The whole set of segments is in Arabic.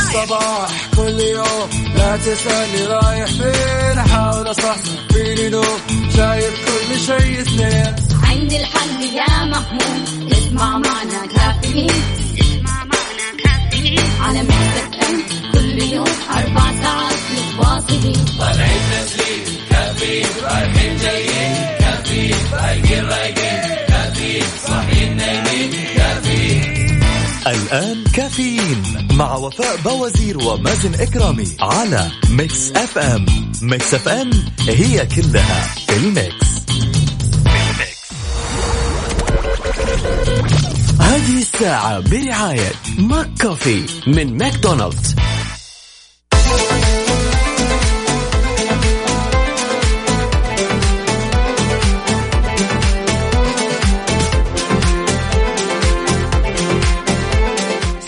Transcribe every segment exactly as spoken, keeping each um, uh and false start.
الصباح كل يوم لا تسألني رايح فين أحاول أصحصح فيني لو شايف كل شيء سنين عندي الحل يا محمود اسمع معنا كافيين اسمع معنا كافيين على ميكس اف ام كل يوم أربع ساعات متواصلين طالعين تسليم كافيين رايحين جايين كافيين رايقين رايقين كافيين صاحيين نايمين كافيين. الآن كافيين مع وفاء بوزير ومازن إكرامي على ميكس اف ام. ميكس اف ام هي كلها في الميكس. هذه الساعة برعاية ماك كوفي من ماكدونالدز.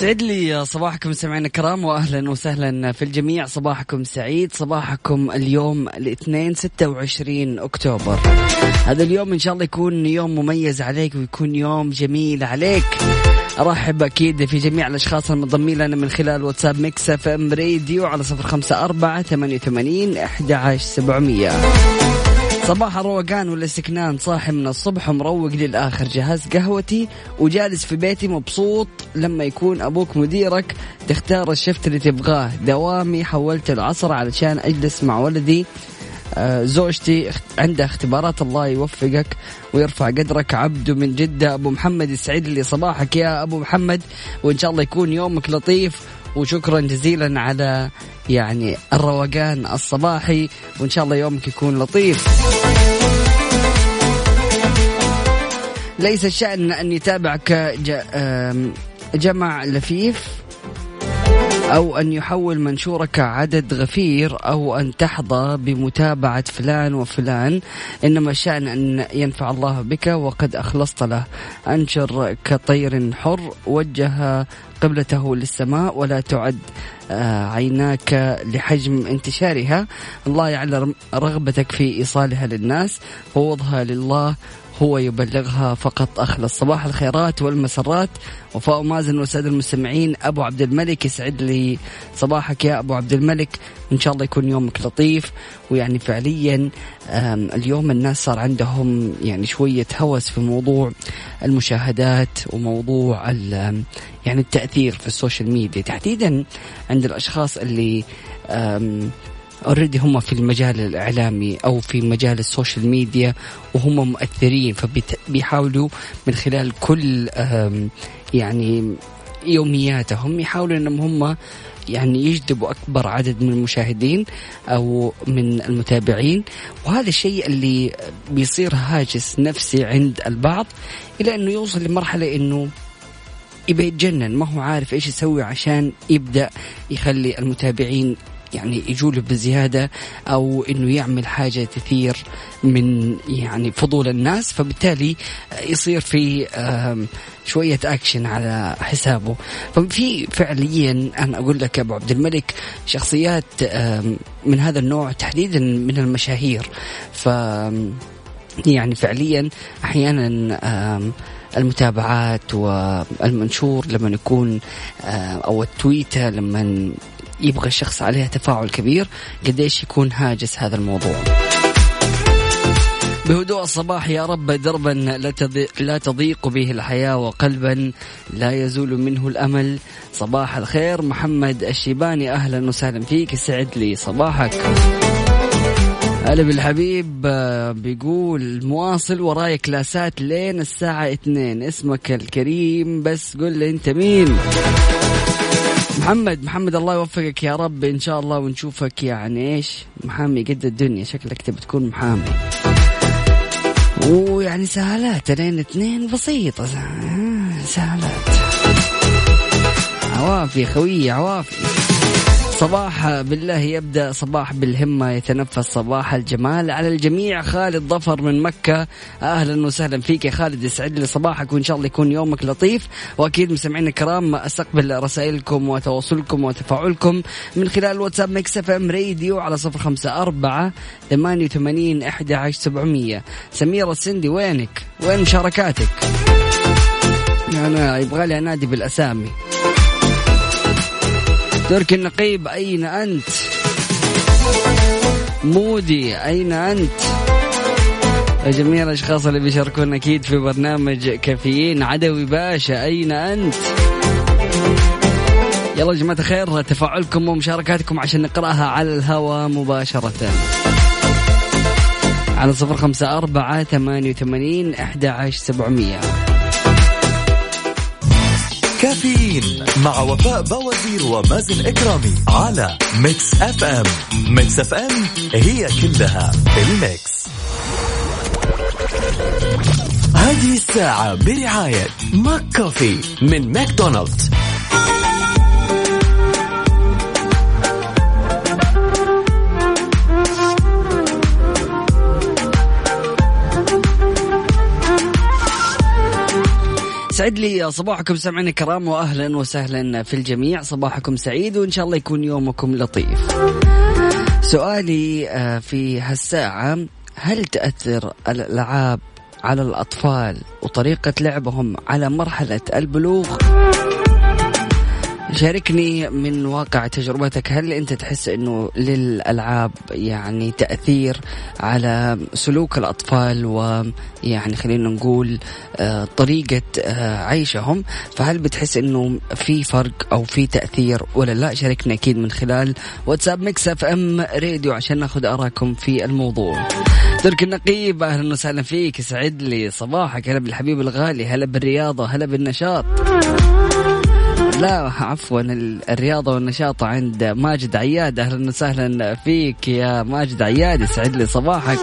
سعد لي صباحكم سمعنا الكرام وأهلا وسهلا في الجميع. صباحكم سعيد، صباحكم اليوم الاثنين ستة وعشرين أكتوبر. هذا اليوم إن شاء الله يكون يوم مميز عليك ويكون يوم جميل عليك. أرحب أكيد في جميع الأشخاص المنضمين لنا من خلال واتساب ميكس اف ام راديو على صفر خمسة أربعة ثمانية ثمانين أحد عشر سبعمية. صباح الروقان والاستكنان، صاحي من الصبح ومروق للآخر، جهز قهوتي وجالس في بيتي مبسوط. لما يكون أبوك مديرك تختار الشفت اللي تبغاه. دوامي حولت العصر علشان أجلس مع ولدي. آه زوجتي عندها اختبارات، الله يوفقك ويرفع قدرك. عبده من جدة أبو محمد، يسعد لي صباحك يا أبو محمد وإن شاء الله يكون يومك لطيف. وشكرا جزيلا على يعني الروقان الصباحي وإن شاء الله يومك يكون لطيف. ليس الشأن أن يتابعك جمع لفيف أو أن يحول منشورك عدد غفير أو أن تحظى بمتابعة فلان وفلان، إنما الشأن أن ينفع الله بك وقد أخلصت له. أنشر كطير حر وجه قبلته للسماء ولا تعد عيناك لحجم انتشارها. الله يعلم رغبتك في إيصالها للناس، فوضها لله هو يبلغها فقط أخلص. صباح الخيرات والمسرات وفاء مازن والسادة المستمعين. أبو عبد الملك، يسعد لي صباحك يا أبو عبد الملك إن شاء الله يكون يومك لطيف. ويعني فعليا اليوم الناس صار عندهم يعني شوية هوس في موضوع المشاهدات وموضوع يعني التأثير في السوشيال ميديا، تحديدا عند الأشخاص اللي أوريدي هم في المجال الإعلامي أو في مجال السوشيال ميديا وهم مؤثرين، فبيحاولوا من خلال كل يعني يومياتهم يحاولوا أنهم هم يعني يجذبوا أكبر عدد من المشاهدين أو من المتابعين. وهذا الشيء اللي بيصير هاجس نفسي عند البعض إلى أنه يوصل لمرحلة أنه يبقى يتجنن، ما هو عارف إيش يسوي عشان يبدأ يخلي المتابعين يعني يجوله بزيادة أو إنه يعمل حاجة تثير من يعني فضول الناس، فبالتالي يصير في شوية أكشن على حسابه. ففي فعليا أنا أقول لك يا أبو عبد الملك شخصيات من هذا النوع تحديدا من المشاهير، ف يعني فعليا أحيانا المتابعات والمنشور لما يكون أو التويتر لما يبغى الشخص عليها تفاعل كبير قديش يكون هاجس هذا الموضوع. بهدوء الصباح يا رب، دربا لا تضيق به الحياة وقلبا لا يزول منه الأمل. صباح الخير محمد الشيباني، أهلا وسهلا فيك، يسعد لي صباحك. قلب الحبيب بيقول مواصل وراي كلاسات لين الساعة اثنين، اسمك الكريم بس قل لي انت مين. محمد محمد الله يوفقك يا رب إن شاء الله ونشوفك يعني إيش محامي قد الدنيا، شكلك تبي تكون محامي. ويعني سهلات لين اثنين بسيطة، سهلات عوافي خوية عوافي. صباح بالله يبدأ، صباح بالهمة يتنفس، صباح الجمال على الجميع. خالد ضفر من مكة، أهلا وسهلا فيك يا خالد، يسعد لي صباحك وإن شاء الله يكون يومك لطيف. وأكيد مستمعين الكرام أستقبل رسائلكم وتواصلكم وتفاعلكم من خلال واتساب ميكس اف ام راديو على صفر خمسة أربعة ثمانية ثمانين أحد عشر سبعمية. سميرة السندي وينك؟ وين شركاتك؟ أنا يبغى لي أنادي بالأسامي. تركي النقيب أين أنت؟ مودي أين أنت؟ جميع الأشخاص اللي بيشاركون أكيد في برنامج كافيين. عدوي باشا أين أنت؟ يلا جماعة الخير تفاعلكم ومشاركاتكم عشان نقرأها على الهواء مباشرة على صفر خمسة أربعة ثمانية وثمانين أحد عشر سبعمية. كافيين مع وفاء بوزير ومازن إكرامي على ميكس اف ام. ميكس اف ام هي كلها الميكس. هذه الساعة برعاية ماك كوفي من ماكدونالدز. سعد لي صباحكم سامعين الكرام وأهلا وسهلا في الجميع. صباحكم سعيد وإن شاء الله يكون يومكم لطيف. سؤالي في هالساعة، هل تأثر الألعاب على الأطفال وطريقة لعبهم على مرحلة البلوغ؟ شاركني من واقع تجربتك، هل أنت تحس أنه للألعاب يعني تأثير على سلوك الأطفال ويعني خلينا نقول طريقة عيشهم، فهل بتحس أنه في فرق أو في تأثير ولا لا؟ شاركنا أكيد من خلال واتساب ميكس اف ام راديو عشان ناخد آراءكم في الموضوع. ترك النقيب أهلا وسهلا فيك، سعد لي صباحك. هلا بالحبيب الغالي، هلا بالرياضة، هلا بالنشاط. لا عفوا، الرياضة والنشاط عند ماجد عياد. أهلا وسهلا فيك يا ماجد عياد، يسعد لي صباحك.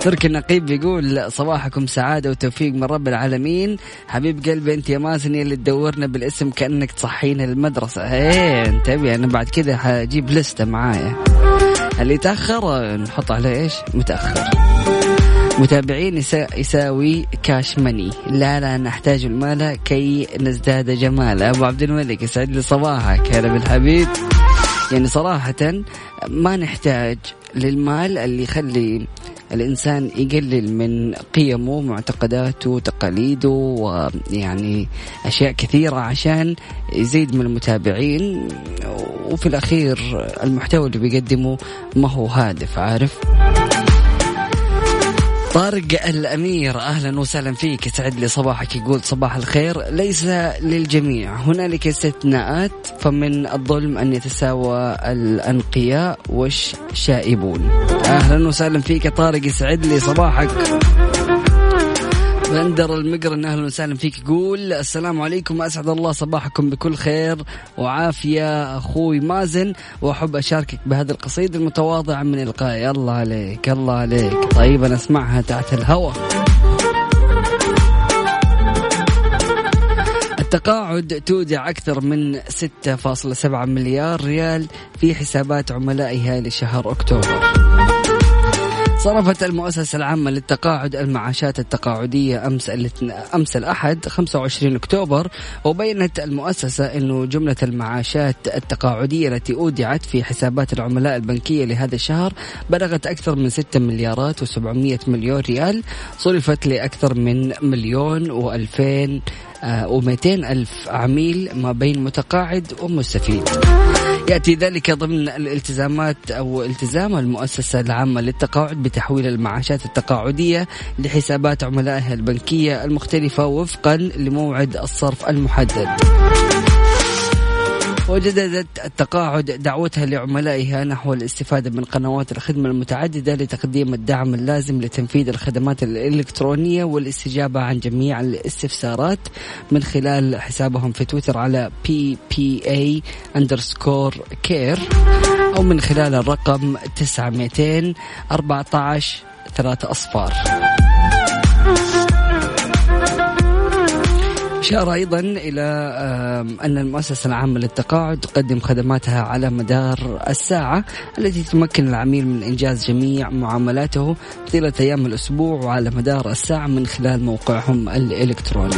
تركي النقيب يقول صباحكم سعادة وتوفيق من رب العالمين. حبيب قلبي أنت يا مازن اللي تدورنا بالاسم كأنك تصحينا المدرسة. ايه انتبه، أنا بعد كده هجيب لستة معايا، اللي تأخر نحط عليه ايش متأخر. متابعين يسا يساوي كاش ماني، لا لا نحتاج المال كي نزداد جمالا. أبو عبد الملك يسعد لي صباحك، هلا بالحبيب. يعني صراحة ما نحتاج للمال اللي يخلي الإنسان يقلل من قيمه معتقداته وتقاليده ويعني أشياء كثيرة عشان يزيد من المتابعين، وفي الأخير المحتوى اللي بيقدمه ما هو هادف. عارف طارق الأمير أهلا وسهلا فيك، يسعد لي صباحك. يقول صباح الخير، ليس للجميع، هنالك استثناءات، فمن الظلم أن يتساوى الأنقياء والشائبون. أهلا وسهلا فيك طارق، يسعد لي صباحك. تندر المجرن أهلا وسهلا فيك، يقول السلام عليكم، أسعد الله صباحكم بكل خير وعافية أخوي مازن، وأحب أشاركك بهذا القصيد المتواضع من القاء. الله عليك الله عليك، طيب أنا أسمعها تحت الهوى. التقاعد تودع أكثر من ستة فاصلة سبعة مليار ريال في حسابات عملائها لشهر أكتوبر. صرفت المؤسسة العامة للتقاعد المعاشات التقاعدية أمس أمس الأحد خمسة وعشرين أكتوبر، وبينت المؤسسة أنه جملة المعاشات التقاعدية التي أودعت في حسابات العملاء البنكية لهذا الشهر بلغت أكثر من ستة مليارات وسبعمية مليون ريال، صرفت لأكثر من مليون وألفين ومئتين ألف عميل ما بين متقاعد ومستفيد. يأتي ذلك ضمن الالتزامات أو التزام المؤسسة العامة للتقاعد بتحويل المعاشات التقاعدية لحسابات عملائها البنكية المختلفة وفقا لموعد الصرف المحدد. وجددت التقاعد دعوتها لعملائها نحو الاستفادة من قنوات الخدمة المتعددة لتقديم الدعم اللازم لتنفيذ الخدمات الإلكترونية والاستجابة عن جميع الاستفسارات من خلال حسابهم في تويتر على بي بي إيه أندرسكور كير أو من خلال الرقم تسعة مئتين أربعة عشر ثلاثة أصفار. أشار أيضا إلى أن المؤسسة العامة للتقاعد تقدم خدماتها على مدار الساعة التي تمكن العميل من إنجاز جميع معاملاته طيلة أيام الأسبوع وعلى مدار الساعة من خلال موقعهم الإلكتروني.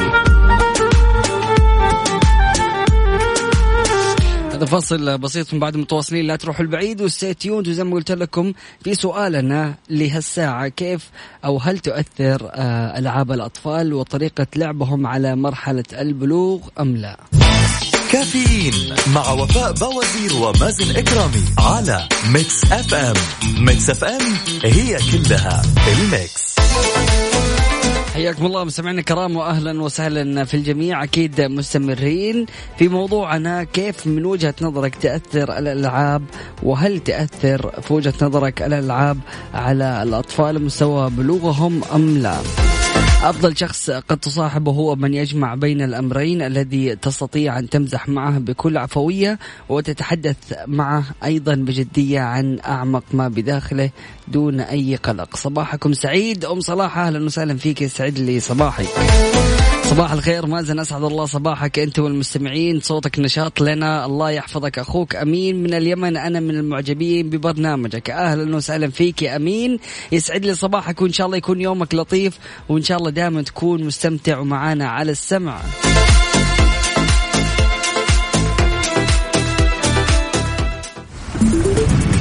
هذا فاصل بسيط من بعد متواصلين، لا تروحوا البعيد وستي تيوند. وزي ما قلت لكم في سؤالنا لهالساعة، كيف أو هل تؤثر ألعاب الأطفال وطريقة لعبهم على مرحلة البلوغ أم لا؟ كافيين مع وفاء بوزير ومازن إكرامي على ميكس اف ام. ميكس اف ام هي كلها الميكس. حياكم الله مستمعينا الكرام واهلا وسهلا في الجميع. اكيد مستمرين في موضوعنا، كيف من وجهة نظرك تأثر الألعاب، وهل تأثر في وجهة نظرك الألعاب على الأطفال مستوى بلوغهم أم لا؟ أفضل شخص قد تصاحبه هو من يجمع بين الأمرين، الذي تستطيع أن تمزح معه بكل عفوية وتتحدث معه أيضا بجدية عن أعمق ما بداخله دون أي قلق. صباحكم سعيد أم صلاح، أهلا وسهلا فيك، سعيد لي صباحي. صباح الخير مازن، أسعد الله صباحك أنت والمستمعين، صوتك نشاط لنا، الله يحفظك. أخوك أمين من اليمن، أنا من المعجبين ببرنامجك، أهلا وسهلا فيك يا أمين، يسعد لي صباحك وإن شاء الله يكون يومك لطيف وإن شاء الله دائما تكون مستمتع ومعانا على السمع.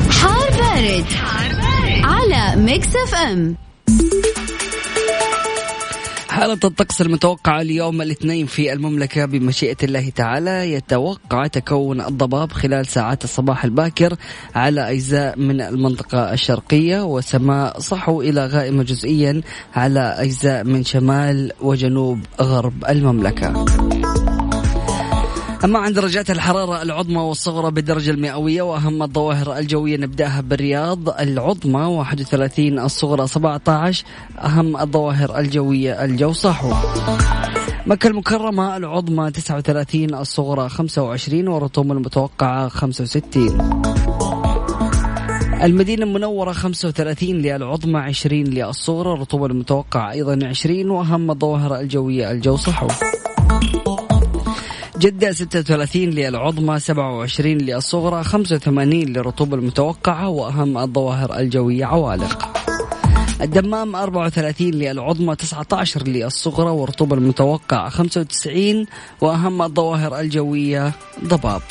حار بارد على ميكس اف ام. حالة الطقس المتوقعة اليوم الاثنين في المملكة بمشيئة الله تعالى، يتوقع تكون الضباب خلال ساعات الصباح الباكر على أجزاء من المنطقة الشرقية، وسماء صحو إلى غائمة جزئيا على أجزاء من شمال وجنوب غرب المملكة. أما عن درجات الحرارة العظمى والصغرى بالدرجة المئوية وأهم الظواهر الجوية، نبدأها بالرياض، العظمى واحد وثلاثين، الصغرى سبعة عشر. أهم الظواهر الجوية الجو صحو. مكة المكرمة العظمى تسعة وثلاثين، الصغرى خمسة وعشرين، والرطوبة المتوقعة خمسة وستين. المدينة المنورة خمسة وثلاثين للعظمى، عشرين للصغرى، الرطوبة المتوقعة أيضا عشرين، وأهم الظواهر الجوية الجو صحو. جدة ستة وثلاثين للعظمى، سبعة وعشرين للصغرى، خمسة وثمانين للرطوبة المتوقعة، وأهم الظواهر الجوية عوالق. الدمام أربعة وثلاثين للعظمى، تسعة عشر للصغرى، والرطوبة المتوقعة خمسة وتسعين، وأهم الظواهر الجوية ضباب.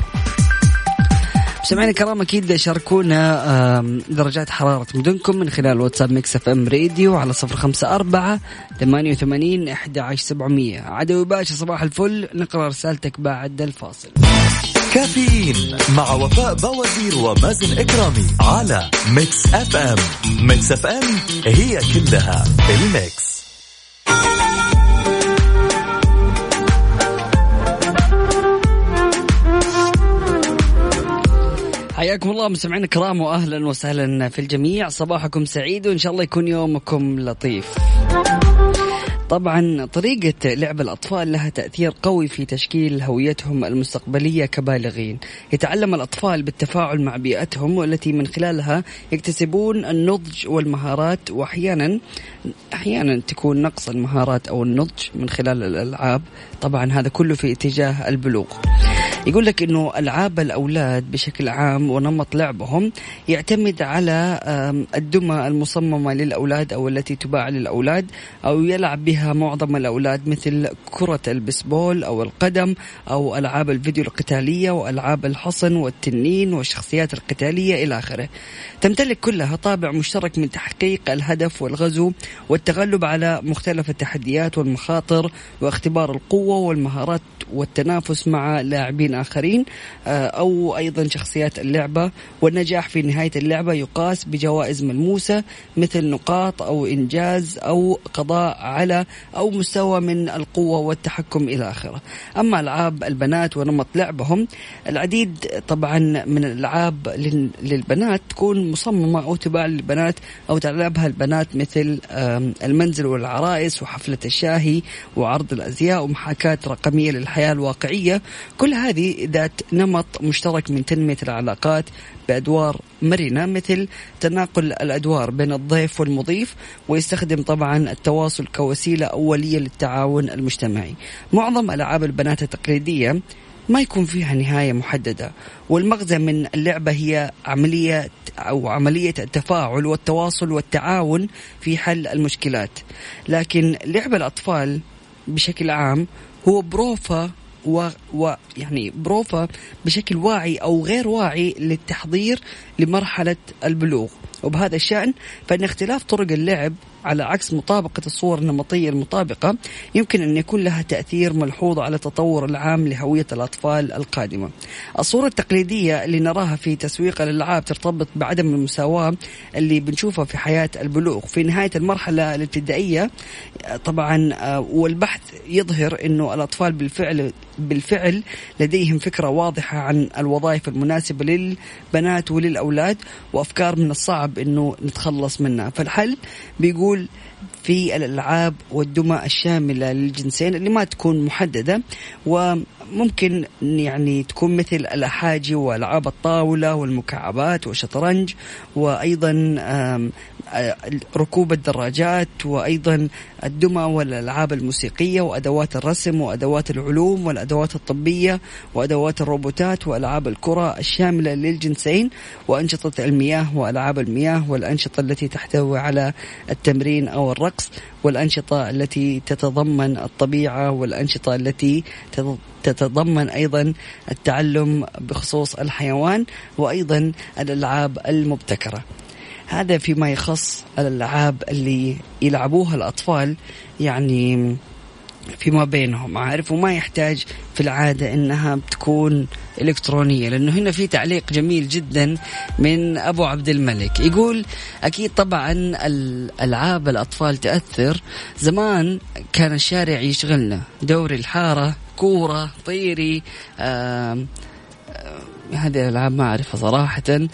سمعنا كرام، أكيد شاركونا درجات حرارة مدنكم من خلال واتساب ميكس اف ام راديو على صفر خمسة أربعة ثمانية وثمانين أحد عشر سبعمية. عدوي باشا صباح الفل، نقرأ رسالتك بعد الفاصل. كافيين مع وفاء بوزير ومازن إكرامي على ميكس اف ام. ميكس اف ام هي كلها الميكس. حياكم الله مستمعينا الكرام واهلا وسهلا في الجميع، صباحكم سعيد وان شاء الله يكون يومكم لطيف. طبعا طريقة لعب الأطفال لها تأثير قوي في تشكيل هويتهم المستقبلية كبالغين. يتعلم الأطفال بالتفاعل مع بيئتهم، والتي من خلالها يكتسبون النضج والمهارات، وأحيانا أحيانا تكون نقص المهارات أو النضج من خلال الألعاب، طبعا هذا كله في اتجاه البلوغ. يقول لك أنه ألعاب الأولاد بشكل عام ونمط لعبهم يعتمد على الدمى المصممة للأولاد أو التي تباع للأولاد أو يلعب بها معظم الأولاد، مثل كرة البسبول أو القدم أو ألعاب الفيديو القتالية وألعاب الحصن والتنين والشخصيات القتالية إلى آخره. تمتلك كلها طابع مشترك من تحقيق الهدف والغزو والتغلب على مختلف التحديات والمخاطر واختبار القوة والمهارات والتنافس مع لاعبين آخرين أو أيضا شخصيات اللعبة. والنجاح في نهاية اللعبة يقاس بجوائز ملموسة مثل نقاط أو إنجاز أو قضاء على أو مستوى من القوة والتحكم إلى آخره. أما ألعاب البنات ونمط لعبهم، العديد طبعا من الألعاب للبنات تكون مصممة أو تباع للبنات أو تلعبها البنات، مثل المنزل والعرائس وحفلة الشاهي وعرض الأزياء ومحاكاة رقمية للحياة الواقعية. كل هذه ذات نمط مشترك من تنمية العلاقات بأدوار مرنة مثل تناقل الأدوار بين الضيف والمضيف، ويستخدم طبعا التواصل كوسيلة أولية للتعاون المجتمعي. معظم ألعاب البنات التقليدية ما يكون فيها نهاية محددة، والمغزى من اللعبة هي عملية أو عملية التفاعل والتواصل والتعاون في حل المشكلات. لكن لعب الأطفال بشكل عام هو بروفة و... و يعني بروفة بشكل واعي أو غير واعي للتحضير لمرحلة البلوغ. وبهذا الشأن فإن اختلاف طرق اللعب على عكس مطابقة الصور النمطية المطابقة يمكن أن يكون لها تأثير ملحوظ على التطور العام لهوية الأطفال القادمة. الصورة التقليدية اللي نراها في تسويق الألعاب ترتبط بعدم المساواة اللي بنشوفها في حياة البلوغ في نهاية المرحلة الابتدائية طبعا، والبحث يظهر أنه الأطفال بالفعل بالفعل لديهم فكرة واضحة عن الوظائف المناسبة للبنات وللأولاد وأفكار من الصعب أنه نتخلص منها. فالحل بيقول في الألعاب والدمى الشاملة للجنسين اللي ما تكون محددة، وممكن يعني تكون مثل الأحاجي وألعاب الطاولة والمكعبات والشطرنج وأيضا ركوب الدراجات، وأيضا الدمى والألعاب الموسيقية وأدوات الرسم وأدوات العلوم والأدوات الطبية وأدوات الروبوتات وألعاب الكرة الشاملة للجنسين وأنشطة المياه وألعاب المياه والأنشطة التي تحتوي على التمرين أو الرقص والأنشطة التي تتضمن الطبيعة والأنشطة التي تتضمن أيضا التعلم بخصوص الحيوان وأيضا الألعاب المبتكرة. هذا فيما يخص الألعاب اللي يلعبوها الأطفال يعني فيما بينهم، عارف، وما يحتاج في العادة أنها بتكون إلكترونية. لأنه هنا في تعليق جميل جدا من أبو عبد الملك يقول أكيد طبعا الألعاب الأطفال تأثر، زمان كان الشارع يشغلنا، دوري الحارة، كورة، طيري، آه هذه الألعاب ما أعرفها صراحة.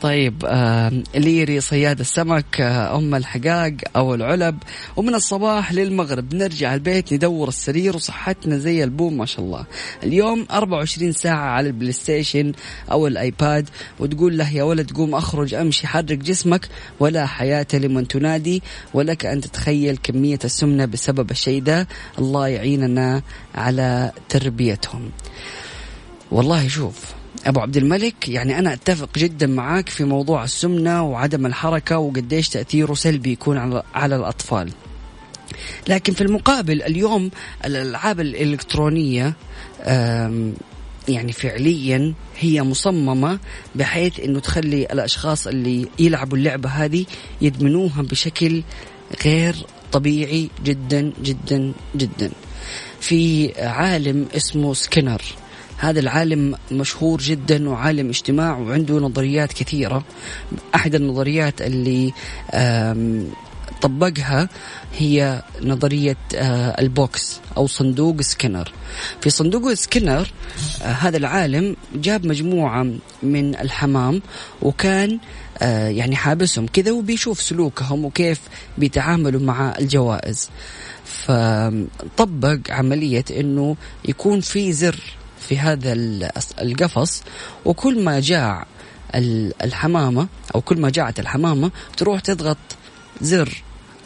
طيب آه ليري، صياد السمك، آه أم الحقاق أو العلب، ومن الصباح للمغرب نرجع البيت ندور السرير وصحتنا زي البوم ما شاء الله. اليوم أربعة وعشرين ساعة على البلاي ستيشن أو الآيباد، وتقول له يا ولد قوم أخرج أمشي حرك جسمك، ولا حياة لمن تنادي، ولك أن تتخيل كمية السمنة بسبب الشيء ده. الله يعيننا على تربيتهم. والله شوف أبو عبد الملك، يعني أنا أتفق جدا معاك في موضوع السمنة وعدم الحركة وقديش تأثيره سلبي يكون على الأطفال، لكن في المقابل اليوم الألعاب الإلكترونية يعني فعليا هي مصممة بحيث أنه تخلي الأشخاص اللي يلعبوا اللعبة هذه يدمنوها بشكل غير طبيعي جدا جدا جدا. في عالم اسمه سكينر، هذا العالم مشهور جدا وعالم اجتماع وعنده نظريات كثيرة. أحد النظريات اللي طبقها هي نظرية البوكس أو صندوق سكينر. في صندوق سكينر هذا العالم جاب مجموعة من الحمام وكان يعني حابسهم كذا وبيشوف سلوكهم وكيف بيتعاملوا مع الجوائز، فطبق عملية أنه يكون في زر في هذا القفص، وكل ما جاع الحمامة أو كل ما جاعت الحمامة تروح تضغط زر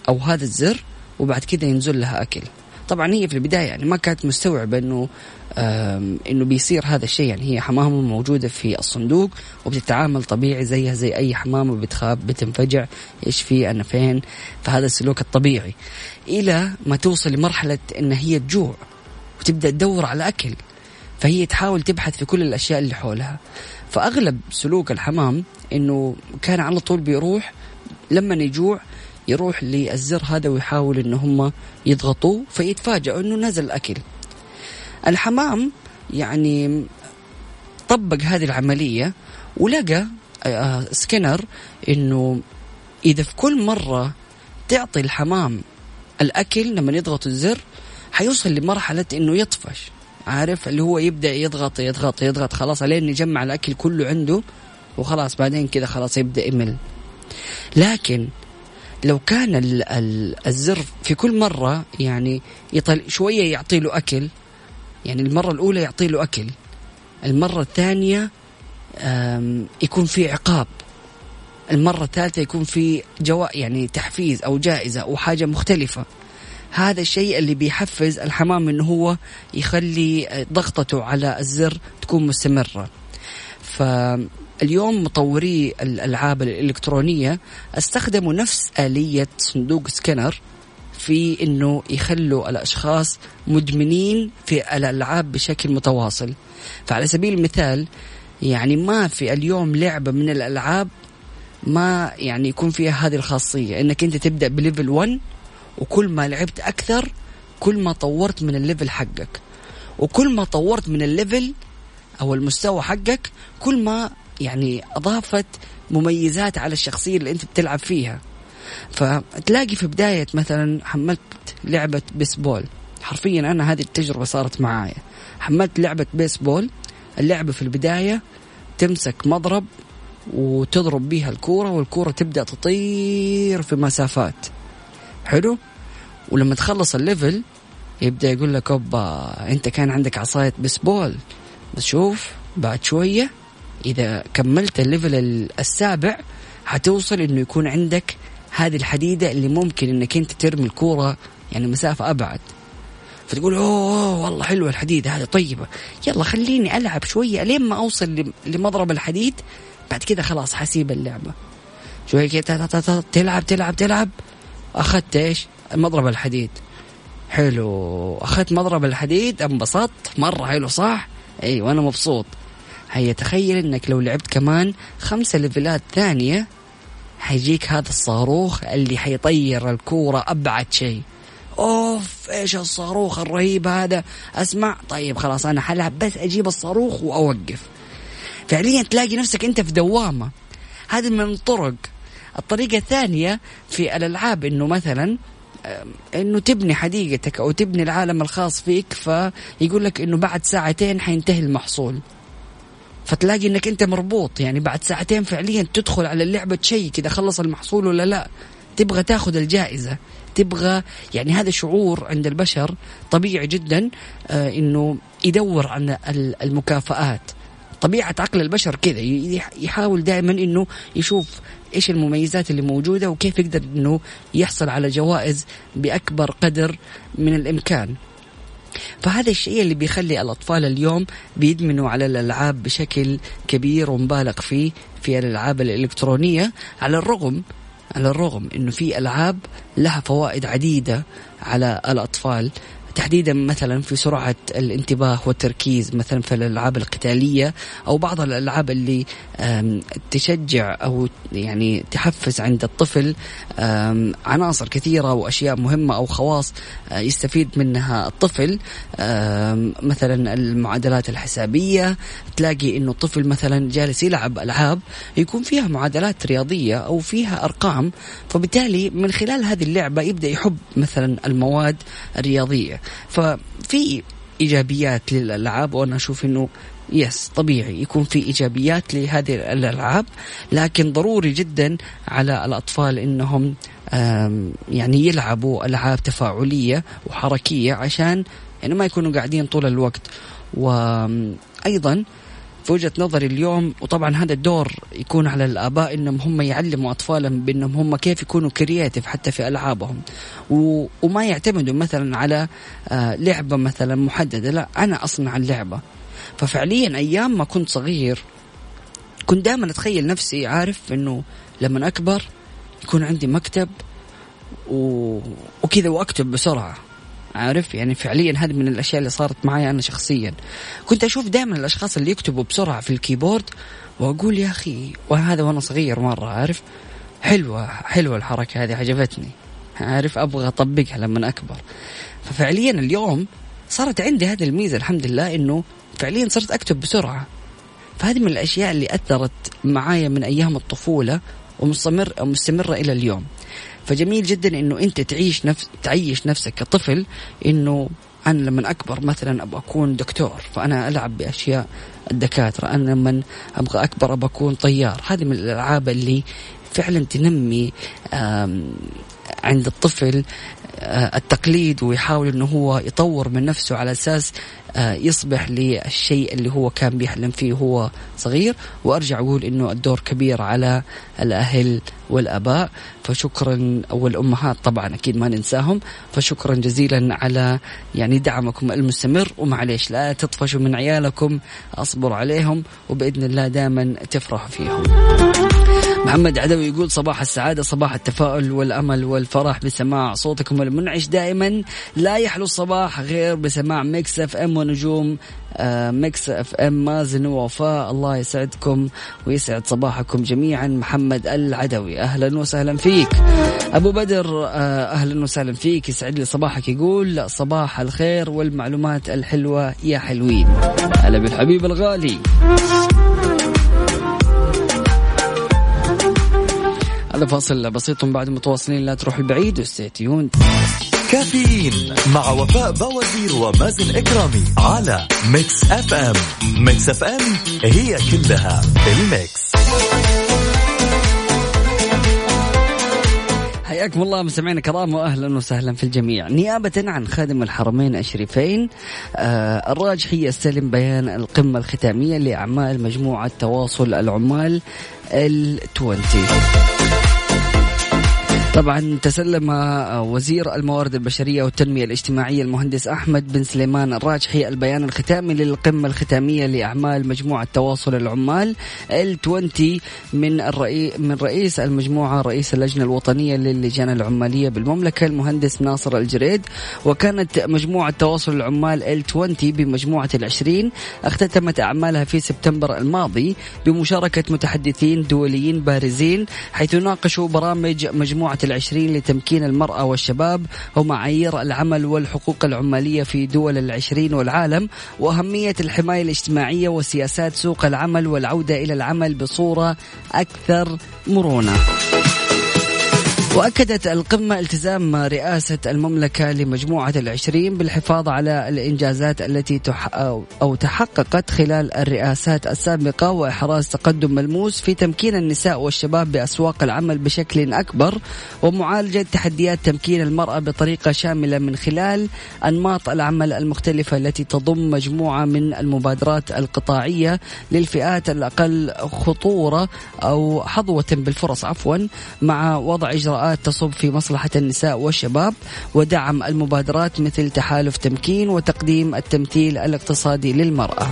أو هذا الزر وبعد كده ينزل لها أكل. طبعا هي في البداية يعني ما كانت مستوعبة أنه أنه بيصير هذا الشيء، يعني هي حمامة موجودة في الصندوق وبتتعامل طبيعي زيها زي أي حمامة، بتخاب، بتنفجع، إيش فيه أنا فين، فهذا السلوك الطبيعي. إلى ما توصل لمرحلة أن هي تجوع وتبدأ تدور على أكل، فهي تحاول تبحث في كل الأشياء اللي حولها. فأغلب سلوك الحمام إنه كان على طول بيروح لما يجوع يروح للزر هذا ويحاول إنه هم يضغطوه، فيتفاجئوا إنه نزل الأكل. الحمام يعني طبق هذه العملية ولقى سكينر إنه إذا في كل مرة تعطي الحمام الأكل لما يضغط الزر حيوصل لمرحلة إنه يطفش، عارف اللي هو يبدأ يضغط يضغط يضغط خلاص علين يجمع الأكل كله عنده وخلاص، بعدين كده خلاص يبدأ يمل. لكن لو كان ال ال الزر في كل مرة يعني يطل شوية يعطي له أكل، يعني المرة الأولى يعطي له أكل، المرة الثانية يكون في عقاب، المرة الثالثة يكون في جوا يعني تحفيز أو جائزة أو حاجة مختلفة. هذا الشيء اللي بيحفز الحمام إنه هو يخلي ضغطته على الزر تكون مستمرة. فاليوم مطوري الألعاب الإلكترونية استخدموا نفس آلية صندوق سكينر في إنه يخلوا الأشخاص مدمنين في الألعاب بشكل متواصل. فعلى سبيل المثال يعني ما في اليوم لعبة من الألعاب ما يعني يكون فيها هذه الخاصية انك انت تبدأ بليفل واحد، وكل ما لعبت اكثر كل ما طورت من الليفل حقك، وكل ما طورت من الليفل او المستوى حقك كل ما يعني اضافت مميزات على الشخصية اللي انت بتلعب فيها. فتلاقي في بداية مثلا حملت لعبة بيسبول، حرفيا انا هذه التجربة صارت معايا، حملت لعبة بيسبول. اللعبة في البداية تمسك مضرب وتضرب بيها الكورة، والكورة تبدأ تطير في مسافات، حلو. ولما تخلص الليفل يبدأ يقول لك أوبا أنت كان عندك عصاية بيسبول، بس شوف بعد شوية إذا كملت الليفل السابع هتوصل إنه يكون عندك هذه الحديدة اللي ممكن إنك أنت ترمي الكورة يعني مسافة أبعد. فتقول أوه والله حلوة الحديدة هذه طيبة، يلا خليني ألعب شوية لين ما أوصل لمضرب الحديد، بعد كده خلاص حسيب اللعبة. شو هيك تلعب تلعب تلعب أخذت إيش مضرب الحديد، حلو أخذت مضرب الحديد انبسطت مرة حلو صح، أيوة أنا مبسوط. هيا تخيل إنك لو لعبت كمان خمسة ليفلات ثانية هيجيك هذا الصاروخ اللي حيطير الكورة أبعد شيء. أوف إيش الصاروخ الرهيب هذا، أسمع طيب خلاص أنا حلعب بس أجيب الصاروخ وأوقف. فعليا تلاقي نفسك أنت في دوامة. هذه من الطرق. الطريقة الثانية في الألعاب أنه مثلا أنه تبني حديقتك أو تبني العالم الخاص فيك، فيقول لك أنه بعد ساعتين حينتهي المحصول، فتلاقي أنك أنت مربوط يعني بعد ساعتين فعليا تدخل على اللعبة شيء كده، خلص المحصول ولا لا، تبغى تاخذ الجائزة، تبغى يعني. هذا شعور عند البشر طبيعي جدا أنه يدور عن المكافآت، طبيعة عقل البشر كذا، يحاول دائما أنه يشوف إيش المميزات اللي موجودة وكيف يقدر أنه يحصل على جوائز بأكبر قدر من الإمكان. فهذا الشيء اللي بيخلي الأطفال اليوم بيدمنوا على الألعاب بشكل كبير ومبالغ فيه في الألعاب الإلكترونية، على الرغم على الرغم أنه في ألعاب لها فوائد عديدة على الأطفال، تحديدا مثلا في سرعة الانتباه والتركيز مثلا في الألعاب القتالية أو بعض الألعاب اللي تشجع أو يعني تحفز عند الطفل عناصر كثيرة وأشياء مهمة أو خواص يستفيد منها الطفل، مثلا المعادلات الحسابية. تلاقي إنه الطفل مثلا جالس يلعب ألعاب يكون فيها معادلات رياضية أو فيها أرقام، فبالتالي من خلال هذه اللعبة يبدأ يحب مثلا المواد الرياضية. ففي إيجابيات للألعاب، وأنا أشوف أنه يس طبيعي يكون في إيجابيات لهذه الألعاب، لكن ضروري جدا على الأطفال أنهم يعني يلعبوا ألعاب تفاعلية وحركية عشان يعني ما يكونوا قاعدين طول الوقت. وأيضا في وجهة نظري اليوم، وطبعا هذا الدور يكون على الآباء، إنهم هم يعلموا أطفالهم بأنهم هم كيف يكونوا كرياتيف حتى في ألعابهم، وما يعتمدوا مثلا على لعبة مثلا محددة، لا أنا أصنع اللعبة. ففعليا أيام ما كنت صغير كنت دائما أتخيل نفسي عارف أنه لما أكبر يكون عندي مكتب و... وكذا وأكتب بسرعة، عارف يعني. فعليا هذا من الأشياء اللي صارت معايا أنا شخصيا، كنت أشوف دائما الأشخاص اللي يكتبوا بسرعة في الكيبورد وأقول يا أخي، وهذا وأنا صغير مرة، عارف حلوة حلوة الحركة هذه عجبتني، عارف أبغى أطبقها لما أكبر. ففعليا اليوم صارت عندي هذه الميزة الحمد لله، إنه فعليا صرت أكتب بسرعة. فهذه من الأشياء اللي أثرت معايا من أيام الطفولة ومستمر مستمرة إلى اليوم. فجميل جدا إنه أنت تعيش نفس تعيش نفسك كطفل، إنه أنا لما أكبر مثلا أبغى أكون دكتور فأنا ألعب بأشياء الدكاترة، أنا لما أبغى أكبر أبغى أكون طيار. هذه من الألعاب اللي فعلا تنمي عند الطفل التقليد، ويحاول إنه هو يطور من نفسه على أساس يصبح للشيء اللي هو كان بيحلم فيه هو صغير. وأرجع أقول إنه الدور كبير على الأهل والآباء، فشكرا، والأمهات طبعا أكيد ما ننساهم. فشكرا جزيلا على يعني دعمكم المستمر، ومعليش لا تطفشوا من عيالكم، أصبر عليهم وبإذن الله دائما تفرح فيهم. محمد عدوي يقول صباح السعادة، صباح التفاؤل والأمل والفرح بسماع صوتكم المنعش دائما. لا يحلو الصباح غير بسماع ميكس اف ام ونجوم ميكس اف ام، مازن ووفاء، الله يسعدكم ويسعد صباحكم جميعا. محمد العدوي أهلا وسهلا فيك. أبو بدر أهلا وسهلا فيك، يسعد لي صباحك، يقول صباح الخير والمعلومات الحلوة يا حلوين. هلا بالحبيب الغالي. هذا فاصل بسيط بعد متواصلين، لا تروح البعيد وستيتيون. كافيين مع وفاء بوزير ومازن إكرامي على ميكس اف ام. ميكس اف ام هي كلها بالميكس. حياكم الله مستمعينا الكرام واهلا وسهلا في الجميع. نيابه عن خادم الحرمين الشريفين آه الراجحي استلم بيان القمه الختاميه لاعمال مجموعه تواصل العمال العشرين. طبعا تسلم وزير الموارد البشرية والتنمية الاجتماعية المهندس أحمد بن سليمان الراجحي البيان الختامي للقمة الختامية لأعمال مجموعة تواصل العمال العشرين من الرئي من رئيس المجموعة رئيس اللجنة الوطنية للجان العمالية بالمملكة المهندس ناصر الجريد. وكانت مجموعة تواصل العمال العشرين بمجموعة العشرين اختتمت أعمالها في سبتمبر الماضي بمشاركة متحدثين دوليين بارزين حيث ناقشوا برامج مجموعة العشرين لتمكين المرأة والشباب ومعايير العمل والحقوق العمالية في دول العشرين والعالم وأهمية الحماية الاجتماعية وسياسات سوق العمل والعودة إلى العمل بصورة أكثر مرونة. وأكدت القمة التزام رئاسة المملكة لمجموعة العشرين بالحفاظ على الإنجازات التي تح أو تحققت خلال الرئاسات السابقة وإحراز تقدم ملموس في تمكين النساء والشباب بأسواق العمل بشكل أكبر ومعالجة تحديات تمكين المرأة بطريقة شاملة من خلال أنماط العمل المختلفة التي تضم مجموعة من المبادرات القطاعية للفئات الأقل خطورة أو حظوة بالفرص عفوا مع وضع إجراءات تصب في مصلحة النساء والشباب ودعم المبادرات مثل تحالف تمكين وتقديم التمثيل الاقتصادي للمرأة.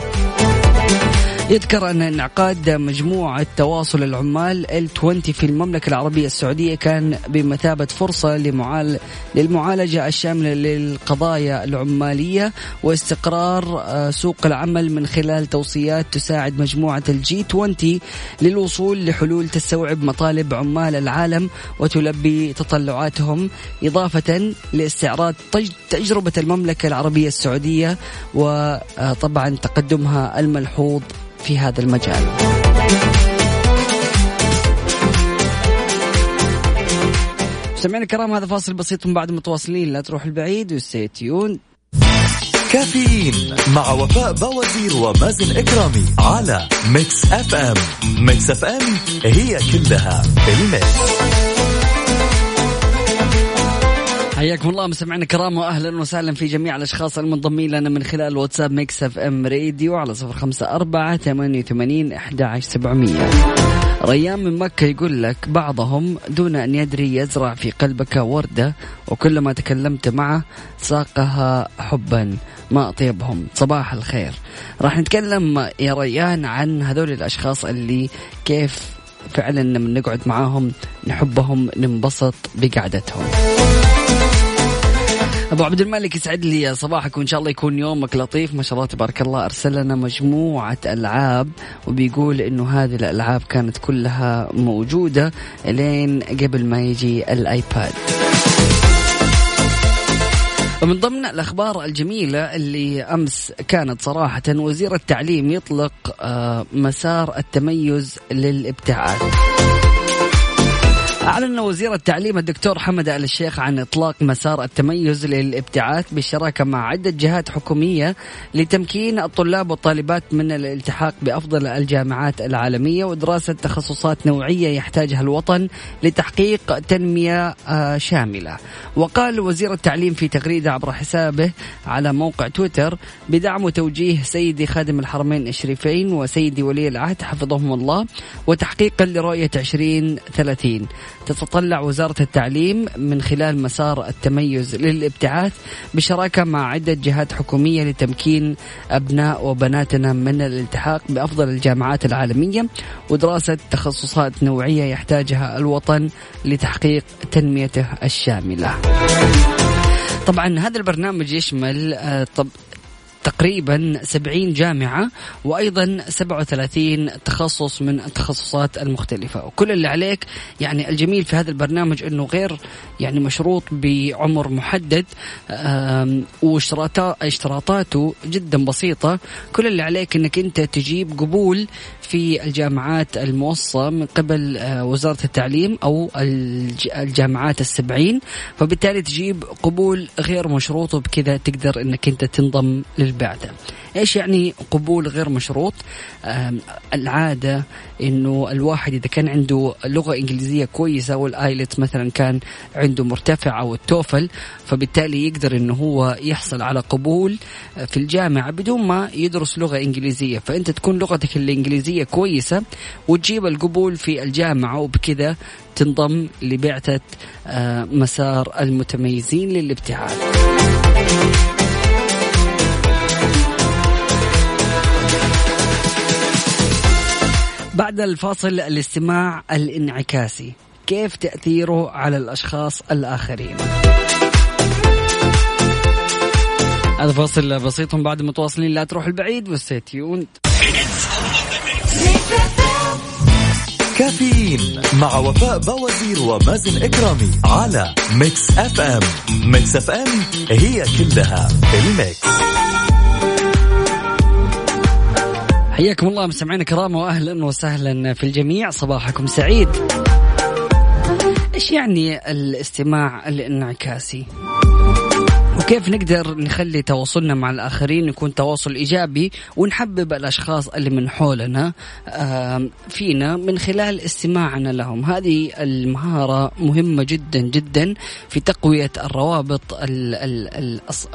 يذكر أن انعقاد مجموعة تواصل العمال العشرين في المملكة العربية السعودية كان بمثابة فرصة لمعال... للمعالجة الشاملة للقضايا العمالية واستقرار سوق العمل من خلال توصيات تساعد مجموعة الجي عشرين للوصول لحلول تستوعب مطالب عمال العالم وتلبي تطلعاتهم، إضافة لاستعراض تج... تجربة المملكة العربية السعودية وطبعا تقدمها الملحوظ في هذا المجال. مستمعينا الكرام هذا فاصل بسيط بعد متواصلين، لا تروح البعيد وستيتيون. كافيين مع وفاء بوزير ومازن إكرامي على ميكس اف ام. ميكس اف ام هي كلها بالميكس. حياكم الله مستمعينا الكرام واهلا وسهلا في جميع الاشخاص المنضمين لنا من خلال واتساب ميكس اف ام راديو على صفر خمسة أربعة ثمانية ثمانين أحد عشر سبعمية. ريان من مكة يقول لك بعضهم دون ان يدري يزرع في قلبك وردة وكلما تكلمت معه ساقها حبا ما اطيبهم. صباح الخير. راح نتكلم يا ريان عن هذول الاشخاص اللي كيف فعلا من نقعد معاهم نحبهم ننبسط بقعدتهم. أبو عبد الملك يسعد لي صباحك وإن شاء الله يكون يومك لطيف. ما شاء الله تبارك الله أرسل لنا مجموعة ألعاب وبيقول إنه هذه الألعاب كانت كلها موجودة لين قبل ما يجي الآيباد. ومن ضمن الأخبار الجميلة اللي أمس كانت صراحة وزير التعليم يطلق مسار التميز للإبداعات. أعلن وزير التعليم الدكتور حمد آل الشيخ عن إطلاق مسار التميز للإبداعات بالشراكة مع عدة جهات حكومية لتمكين الطلاب والطالبات من الالتحاق بأفضل الجامعات العالمية ودراسة تخصصات نوعية يحتاجها الوطن لتحقيق تنمية شاملة. وقال وزير التعليم في تغريدة عبر حسابه على موقع تويتر بدعم وتوجيه سيدي خادم الحرمين الشريفين وسيدي ولي العهد حفظهم الله وتحقيقا لرؤية عشرين ثلاثين تتطلع وزارة التعليم من خلال مسار التميز للابتعاث بشراكة مع عدة جهات حكومية لتمكين أبناء وبناتنا من الالتحاق بأفضل الجامعات العالمية ودراسة تخصصات نوعية يحتاجها الوطن لتحقيق تنميته الشاملة. طبعا هذا البرنامج يشمل طب تقريبا سبعين جامعة وأيضا سبعة وثلاثين تخصص من التخصصات المختلفة، وكل اللي عليك يعني الجميل في هذا البرنامج أنه غير يعني مشروط بعمر محدد، واشتراطاته جدا بسيطة. كل اللي عليك أنك أنت تجيب قبول في الجامعات الموصى من قبل وزارة التعليم أو الجامعات السبعين، فبالتالي تجيب قبول غير مشروط، وبكذا تقدر أنك أنت تنضم للبعثة. إيش يعني قبول غير مشروط؟ العادة إنه الواحد إذا كان عنده لغة إنجليزية كويسة والآيلت مثلا كان عنده مرتفع أو التوفل، فبالتالي يقدر إنه هو يحصل على قبول في الجامعة بدون ما يدرس لغة إنجليزية. فأنت تكون لغتك الإنجليزية كويسة وتجيب القبول في الجامعة، وبكذا تنضم لبعثة مسار المتميزين للابتعاث. بعد الفاصل الاستماع الانعكاسي، كيف تأثيره على الأشخاص الآخرين؟ هذا فاصل بسيط بعد متواصلين، لا تروح البعيد وستيوند. كافيين مع وفاء بوزير ومازن إكرامي على ميكس اف ام. ميكس اف ام هي كلها الميكس. حياكم الله مستمعينا الكرام، واهلا وسهلا في الجميع، صباحكم سعيد. ايش يعني الاستماع الانعكاسي؟ وكيف نقدر نخلي تواصلنا مع الآخرين يكون تواصل إيجابي ونحبب الأشخاص اللي من حولنا فينا من خلال استماعنا لهم؟ هذه المهارة مهمة جدا جدا في تقوية الروابط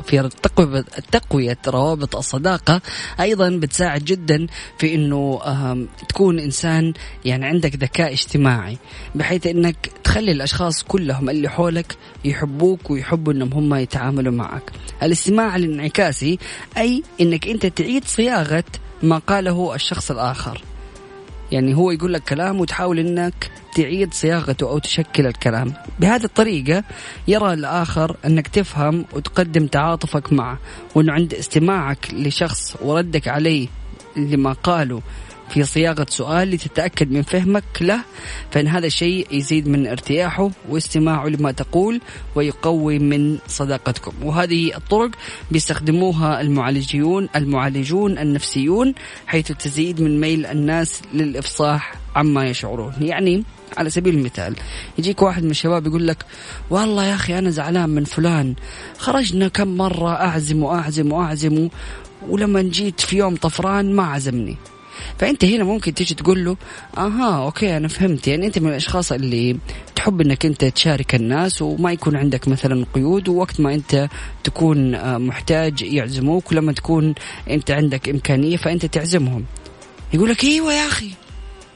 في تقوية روابط الصداقة. أيضا بتساعد جدا في إنه تكون إنسان يعني عندك ذكاء اجتماعي، بحيث إنك تخلي الأشخاص كلهم اللي حولك يحبوك ويحبوا إنهم هم يتعاملوا معك. الاستماع الانعكاسي أي أنك أنت تعيد صياغة ما قاله الشخص الآخر، يعني هو يقول لك كلام وتحاول أنك تعيد صياغته أو تشكل الكلام. بهذه الطريقة يرى الآخر أنك تفهم وتقدم تعاطفك معه، وأنه عند استماعك لشخص وردك عليه لما قاله في صياغة سؤال لتتأكد من فهمك له، فإن هذا الشيء يزيد من ارتياحه واستماعه لما تقول ويقوي من صداقتكم. وهذه الطرق بيستخدموها المعالجيون المعالجون النفسيون، حيث تزيد من ميل الناس للإفصاح عما يشعرون. يعني على سبيل المثال يجيك واحد من الشباب يقول لك والله يا أخي أنا زعلان من فلان، خرجنا كم مرة أعزم وأعزم وأعزم ولما جيت في يوم طفران ما عزمني. فأنت هنا ممكن تيجي تقول له أها أوكي أنا فهمت، يعني أنت من الأشخاص اللي تحب أنك أنت تشارك الناس وما يكون عندك مثلا قيود، ووقت ما أنت تكون محتاج يعزموك، ولما تكون أنت عندك إمكانية فأنت تعزمهم. يقول لك إيوة يا أخي،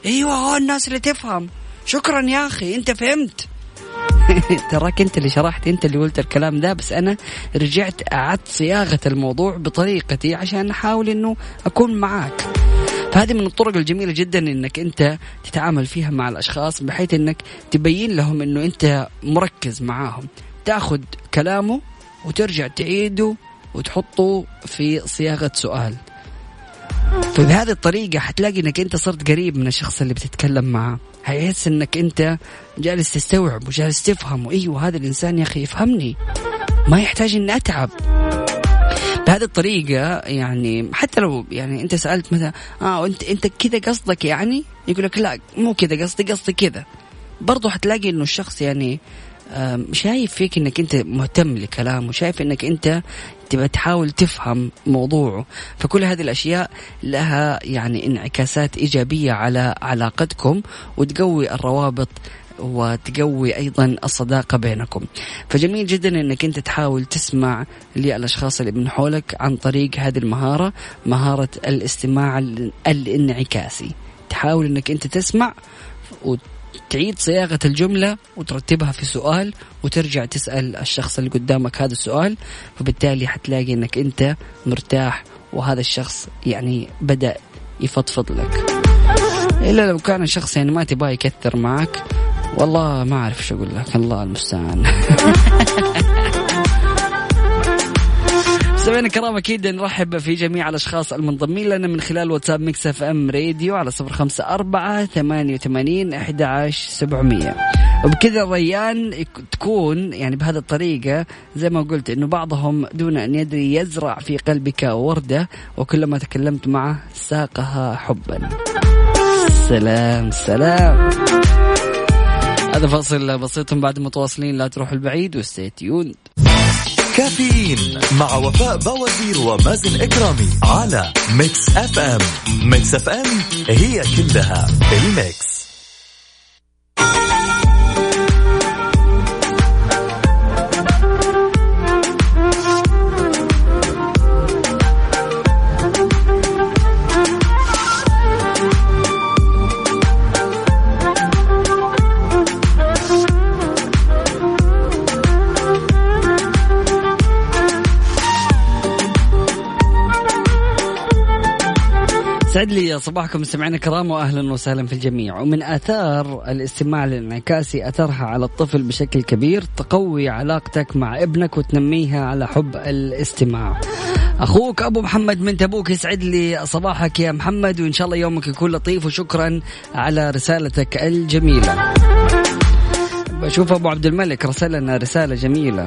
إيوة هو الناس اللي تفهم، شكرا يا أخي أنت فهمت. تراك أنت اللي شرحت، أنت اللي قلت الكلام ده، بس أنا رجعت أعدت صياغة الموضوع بطريقتي عشان أحاول أنه أكون معاك. فهذه من الطرق الجميلة جدا انك انت تتعامل فيها مع الاشخاص، بحيث انك تبين لهم انه انت مركز معاهم، تاخذ كلامه وترجع تعيده وتحطه في صياغة سؤال. فبهذه الطريقة حتلاقي انك انت صرت قريب من الشخص اللي بتتكلم معاه، هيحس انك انت جالس تستوعب وجالس تفهم، ايوه هذا الانسان يا اخي يفهمني، ما يحتاج ان اتعب. بهذه الطريقة يعني حتى لو يعني أنت سألت مثلا آه أنت أنت كذا قصدك، يعني يقول لك لا مو كذا قصدي، قصدي كذا، برضو حتلاقي إنه الشخص يعني شايف فيك إنك أنت مهتم لكلامه، شايف إنك أنت تبى تحاول تفهم موضوعه. فكل هذه الأشياء لها يعني انعكاسات إيجابية على علاقتكم، وتقوي الروابط وتقوي أيضا الصداقة بينكم. فجميل جدا أنك أنت تحاول تسمع للأشخاص اللي من حولك عن طريق هذه المهارة، مهارة الاستماع الانعكاسي. تحاول أنك أنت تسمع تعيد صياغة الجملة وترتبها في سؤال وترجع تسأل الشخص اللي قدامك هذا السؤال، فبالتالي حتلاقي أنك أنت مرتاح وهذا الشخص يعني بدأ يفضفض لك. إلا لو كان الشخص يعني ما تبغى يكثر معك، والله ما أعرف شو أقول لك، الله المستعان. سمعنا كرام، أكيد نرحب في جميع الأشخاص المنضمين لنا من خلال واتساب ميكس اف ام راديو على صفر خمسة أربعة ثمانية وثمانين أحد عشر سبعمية. وبكذا الريان تكون يعني بهذه الطريقة زي ما قلت أنه بعضهم دون أن يدري يزرع في قلبك وردة وكلما تكلمت معه ساقها حبا. سلام سلام. هذا فاصل بسيط بعد متواصلين، لا تروحوا البعيد وستيتيوند. كافيين مع وفاء بوزير ومازن إكرامي على ميكس اف ام. ميكس اف ام هي كلها الميكس. سعد لي صباحكم مستمعينا الكرام واهلا وسهلا في الجميع. ومن اثار الاستماع الانعكاسي اثرها على الطفل بشكل كبير تقوي علاقتك مع ابنك وتنميها على حب الاستماع. اخوك ابو محمد من تبوك، يسعد لي صباحك يا محمد وان شاء الله يومك يكون لطيف، وشكرا على رسالتك الجميله. بشوف ابو عبد الملك رسلنا رساله جميله.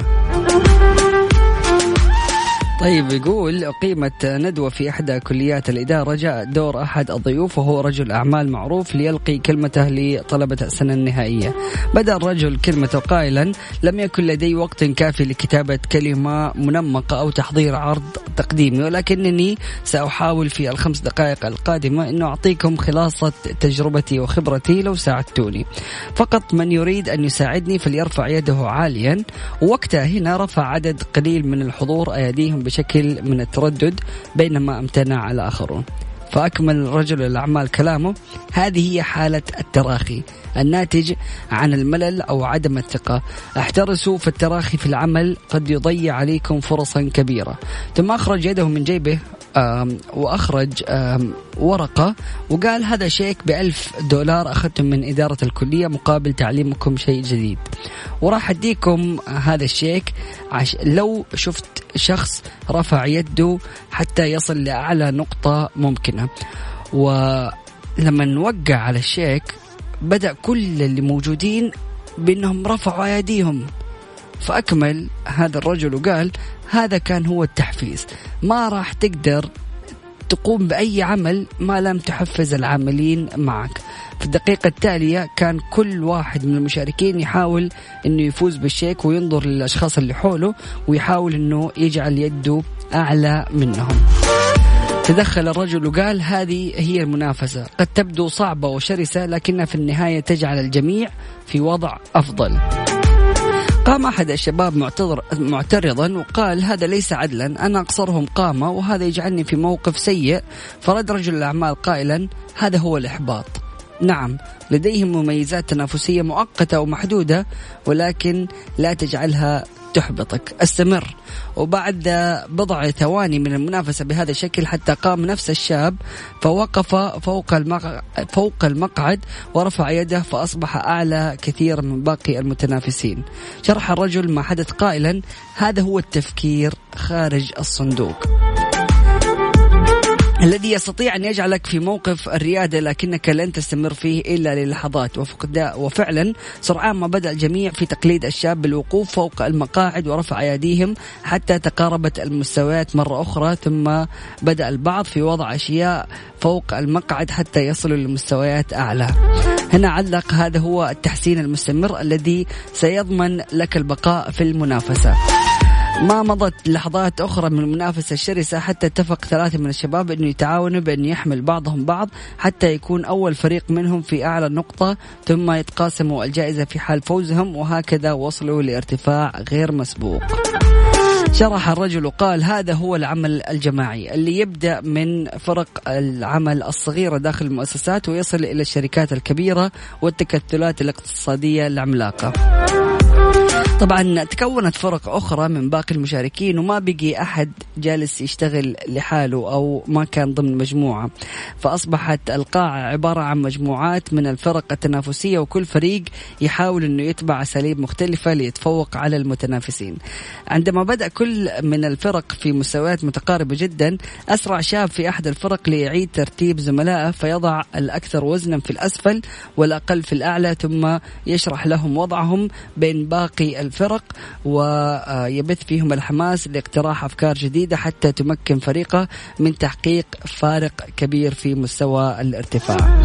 طيب يقول أقيمت ندوة في إحدى كليات الإدارة، جاء دور أحد الضيوف وهو رجل أعمال معروف ليلقي كلمته لطلبة السنة النهائية. بدأ الرجل كلمته قائلا: لم يكن لدي وقت كافي لكتابة كلمة منمقة أو تحضير عرض تقديمي، ولكنني سأحاول في الخمس دقائق القادمة أن أعطيكم خلاصة تجربتي وخبرتي لو ساعدتوني. فقط من يريد أن يساعدني فليرفع يده عاليا. وقتها هنا رفع عدد قليل من الحضور أيديهم بشكل من التردد بينما امتنع الآخرون. فأكمل رجل الأعمال كلامه: هذه هي حالة التراخي الناتج عن الملل أو عدم الثقة. احترسوا في التراخي في العمل، قد يضيع عليكم فرصا كبيرة. ثم أخرج يده من جيبه وأخرج ورقة وقال: هذا شيك بألف دولار أخذتم من إدارة الكلية مقابل تعليمكم شيء جديد، وراح أديكم هذا الشيك عش لو شفت شخص رفع يده حتى يصل لأعلى نقطة ممكنة. ولما نوقع على الشيك بدأ كل اللي موجودين بأنهم رفعوا أيديهم. فأكمل هذا الرجل وقال: هذا كان هو التحفيز، ما راح تقدر تقوم بأي عمل ما لم تحفز العاملين معك. في الدقيقة التالية كان كل واحد من المشاركين يحاول أنه يفوز بالشيك وينظر للأشخاص اللي حوله ويحاول أنه يجعل يده أعلى منهم. تدخل الرجل وقال: هذه هي المنافسة، قد تبدو صعبة وشرسة لكنها في النهاية تجعل الجميع في وضع أفضل. قام أحد الشباب معتذر معترضا وقال: هذا ليس عدلا، أنا أقصرهم قامة وهذا يجعلني في موقف سيء. فرد رجل الأعمال قائلا: هذا هو الإحباط، نعم لديهم مميزات تنافسية مؤقتة ومحدودة ولكن لا تجعلها تحبطك، استمر. وبعد بضع ثواني من المنافسة بهذا الشكل حتى قام نفس الشاب فوقف فوق المقعد, فوق المقعد ورفع يده فأصبح أعلى كثير من باقي المتنافسين. شرح الرجل ما حدث قائلا: هذا هو التفكير خارج الصندوق الذي يستطيع أن يجعلك في موقف الريادة لكنك لن تستمر فيه إلا للحظات. وفعلا سرعان ما بدأ الجميع في تقليد الشاب بالوقوف فوق المقاعد ورفع أيديهم حتى تقاربت المستويات مرة أخرى. ثم بدأ البعض في وضع أشياء فوق المقعد حتى يصلوا لمستويات أعلى. هنا علق: هذا هو التحسين المستمر الذي سيضمن لك البقاء في المنافسة. ما مضت لحظات أخرى من المنافسة الشرسة حتى اتفق ثلاثة من الشباب أن يتعاونوا بأن يحمل بعضهم بعض حتى يكون أول فريق منهم في أعلى نقطة، ثم يتقاسموا الجائزة في حال فوزهم، وهكذا وصلوا لارتفاع غير مسبوق. شرح الرجل وقال: هذا هو العمل الجماعي اللي يبدأ من فرق العمل الصغيرة داخل المؤسسات ويصل إلى الشركات الكبيرة والتكتلات الاقتصادية العملاقة. طبعا تكونت فرق أخرى من باقي المشاركين وما بقي أحد جالس يشتغل لحاله أو ما كان ضمن مجموعة، فأصبحت القاعة عبارة عن مجموعات من الفرق التنافسية، وكل فريق يحاول أنه يتبع أساليب مختلفة ليتفوق على المتنافسين. عندما بدأ كل من الفرق في مستويات متقاربة جدا، أسرع شاب في أحد الفرق ليعيد ترتيب زملائه فيضع الأكثر وزنا في الأسفل والأقل في الأعلى، ثم يشرح لهم وضعهم بين باقي الفرق ويبث فيهم الحماس لاقتراح أفكار جديدة حتى تمكن فريقه من تحقيق فارق كبير في مستوى الارتفاع.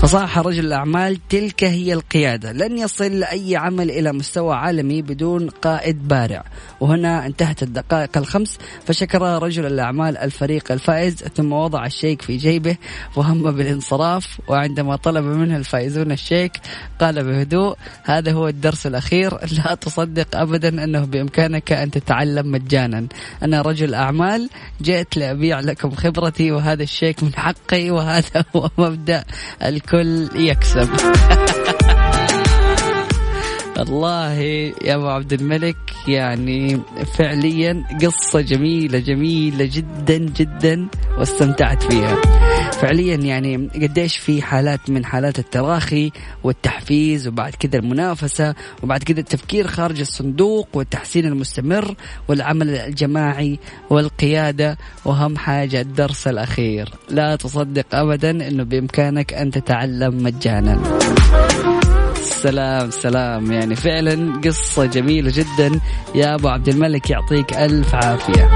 فصاح رجل الأعمال: تلك هي القيادة، لن يصل أي عمل إلى مستوى عالمي بدون قائد بارع. وهنا انتهت الدقائق الخمس، فشكر رجل الأعمال الفريق الفائز ثم وضع الشيك في جيبه وهم بالانصراف. وعندما طلب منه الفائزون الشيك قال بهدوء: هذا هو الدرس الأخير، لا تصدق أبدا أنه بإمكانك أن تتعلم مجانا، أنا رجل أعمال جئت لأبيع لكم خبرتي وهذا الشيك من حقي، وهذا هو مبدأ الكل يكسب. والله يا أبو عبد الملك يعني فعليا قصة جميلة جميلة جدا جدا واستمتعت فيها فعليا. يعني قديش في حالات من حالات التراخي والتحفيز، وبعد كده المنافسة، وبعد كده التفكير خارج الصندوق والتحسين المستمر والعمل الجماعي والقيادة، وهم حاجة الدرس الأخير، لا تصدق أبدا أنه بإمكانك أن تتعلم مجانا. سلام سلام، يعني فعلا قصة جميلة جدا يا أبو عبد الملك، يعطيك ألف عافية.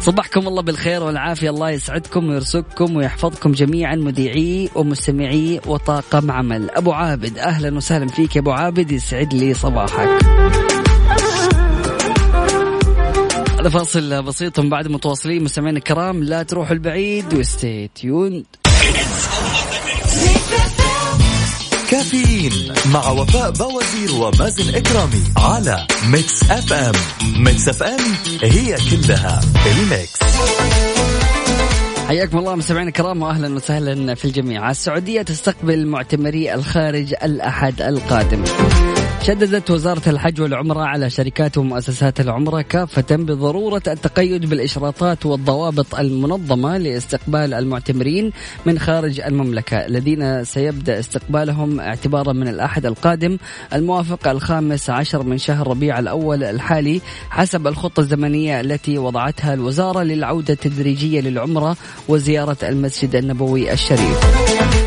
صباحكم الله بالخير والعافية، الله يسعدكم ويرزقكم ويحفظكم جميعا مذيعي ومستمعي وطاقم عمل. أبو عابد أهلا وسهلا فيك يا أبو عابد، يسعد لي صباحك. على فاصل بسيط بعد متواصلين مستمعين الكرام، لا تروحوا البعيد وستي تيوند. كافيين مع وفاء بوزير ومازن إكرامي على ميكس اف ام. ميكس اف ام هي كلها الميكس. حياكم الله مستمعينا الكرام واهلا وسهلا في الجميع. السعودية تستقبل معتمري الخارج الأحد القادم. شددت وزارة الحج والعمرة على شركات ومؤسسات العمرة كافة بضرورة التقيد بالإشراطات والضوابط المنظمة لاستقبال المعتمرين من خارج المملكة الذين سيبدأ استقبالهم اعتبارا من الأحد القادم الموافق الخامس عشر من شهر ربيع الأول الحالي، حسب الخطة الزمنية التي وضعتها الوزارة للعودة التدريجية للعمرة وزيارة المسجد النبوي الشريف.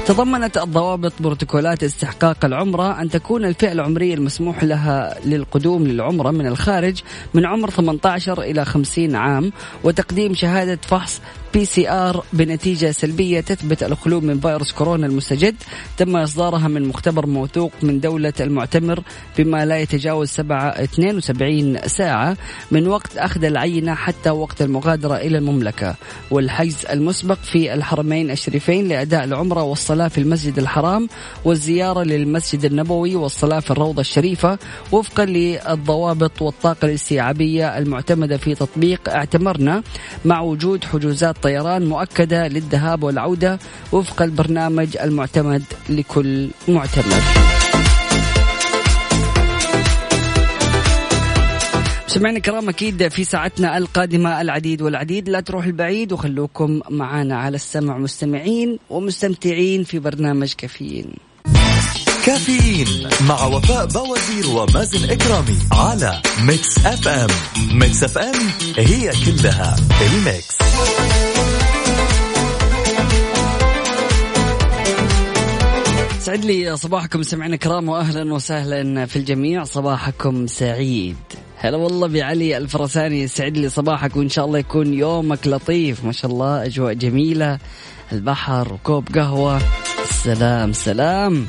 تضمنت الضوابط بروتوكولات استحقاق العمرة أن تكون الفئة العمرية المسموح لها للقدوم للعمرة من الخارج من عمر ثمانية عشر إلى خمسين عام، وتقديم شهادة فحص بي سي آر بنتيجة سلبية تثبت الخلود من فيروس كورونا المستجد تم إصدارها من مختبر موثوق من دولة المعتمر بما لا يتجاوز اثنين وسبعين ساعة من وقت أخذ العينة حتى وقت المغادرة إلى المملكة، والحجز المسبق في الحرمين الشريفين لأداء العمرة والصلاة في المسجد الحرام والزيارة للمسجد النبوي والصلاة في الروضة الشريفة، وفقا للضوابط والطاقة الاستيعابية المعتمدة في تطبيق اعتمرنا، مع وجود حجوزات طيران مؤكدة للذهاب والعودة وفق البرنامج المعتمد لكل معتمر. سمعنا كرام، أكيد في ساعتنا القادمة العديد والعديد، لا تروح البعيد وخلوكم معنا على السمع مستمعين ومستمتعين في برنامج كافيين. كافيين مع وفاء بوزير ومازن إكرامي على ميكس اف ام. ميكس اف ام هي كلها الميكس. سعد لي صباحكم سمعنا كرام وأهلا وسهلا في الجميع، صباحكم سعيد. هلا والله بعلي الفرساني، يسعد لي صباحك وإن شاء الله يكون يومك لطيف. ما شاء الله أجواء جميلة، البحر وكوب قهوة. سلام سلام.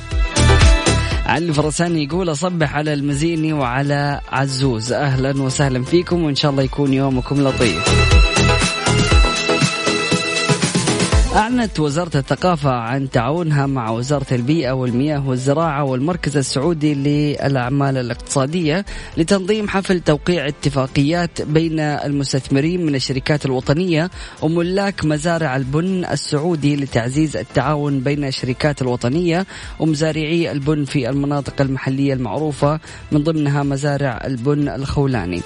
علي الفرساني يقول أصبح على المزيني وعلى عزوز، أهلا وسهلا فيكم وإن شاء الله يكون يومكم لطيف. أعلنت وزارة الثقافة عن تعاونها مع وزارة البيئة والمياه والزراعة والمركز السعودي للأعمال الاقتصادية لتنظيم حفل توقيع اتفاقيات بين المستثمرين من الشركات الوطنية وملاك مزارع البن السعودي لتعزيز التعاون بين الشركات الوطنية ومزارعي البن في المناطق المحلية المعروفة من ضمنها مزارع البن الخولاني.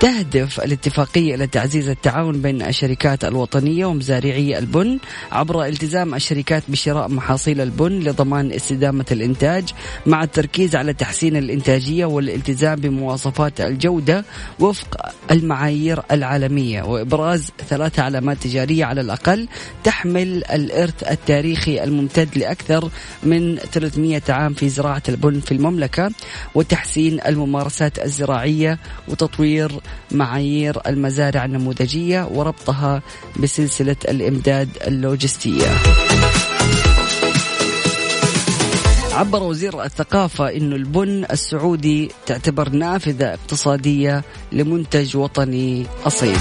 تهدف الاتفاقية إلى تعزيز التعاون بين الشركات الوطنية ومزارعي البن عبر التزام الشركات بشراء محاصيل البن لضمان استدامة الإنتاج مع التركيز على تحسين الإنتاجية والالتزام بمواصفات الجودة وفق المعايير العالمية وإبراز ثلاثة علامات تجارية على الأقل تحمل الإرث التاريخي الممتد لأكثر من ثلاثمئة عام في زراعة البن في المملكة وتحسين الممارسات الزراعية وتطوير معايير المزارع النموذجية وربطها بسلسلة الإمداد اللوجستية. عبر وزير الثقافة إنه البن السعودي تعتبر نافذة اقتصادية لمنتج وطني أصيل.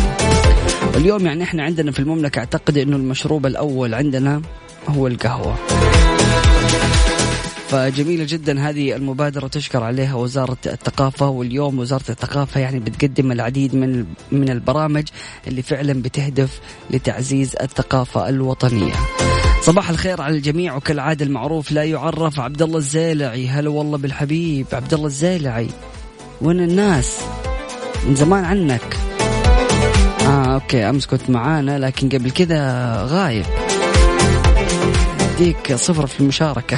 اليوم يعني إحنا عندنا في المملكة أعتقد إنه المشروب الأول عندنا هو القهوة، فجميلة جدا هذه المبادرة تشكر عليها وزارة الثقافة. واليوم وزارة الثقافة يعني بتقدم العديد من من البرامج اللي فعلا بتهدف لتعزيز الثقافة الوطنية. صباح الخير على الجميع، وكالعادة المعروف لا يعرف. عبدالله الزيلعي، هلا والله بالحبيب عبدالله الزيلعي، وين الناس من زمان عنك. آه أوكي أمس كنت معانا لكن قبل كذا غايب، ديك صفر في المشاركة.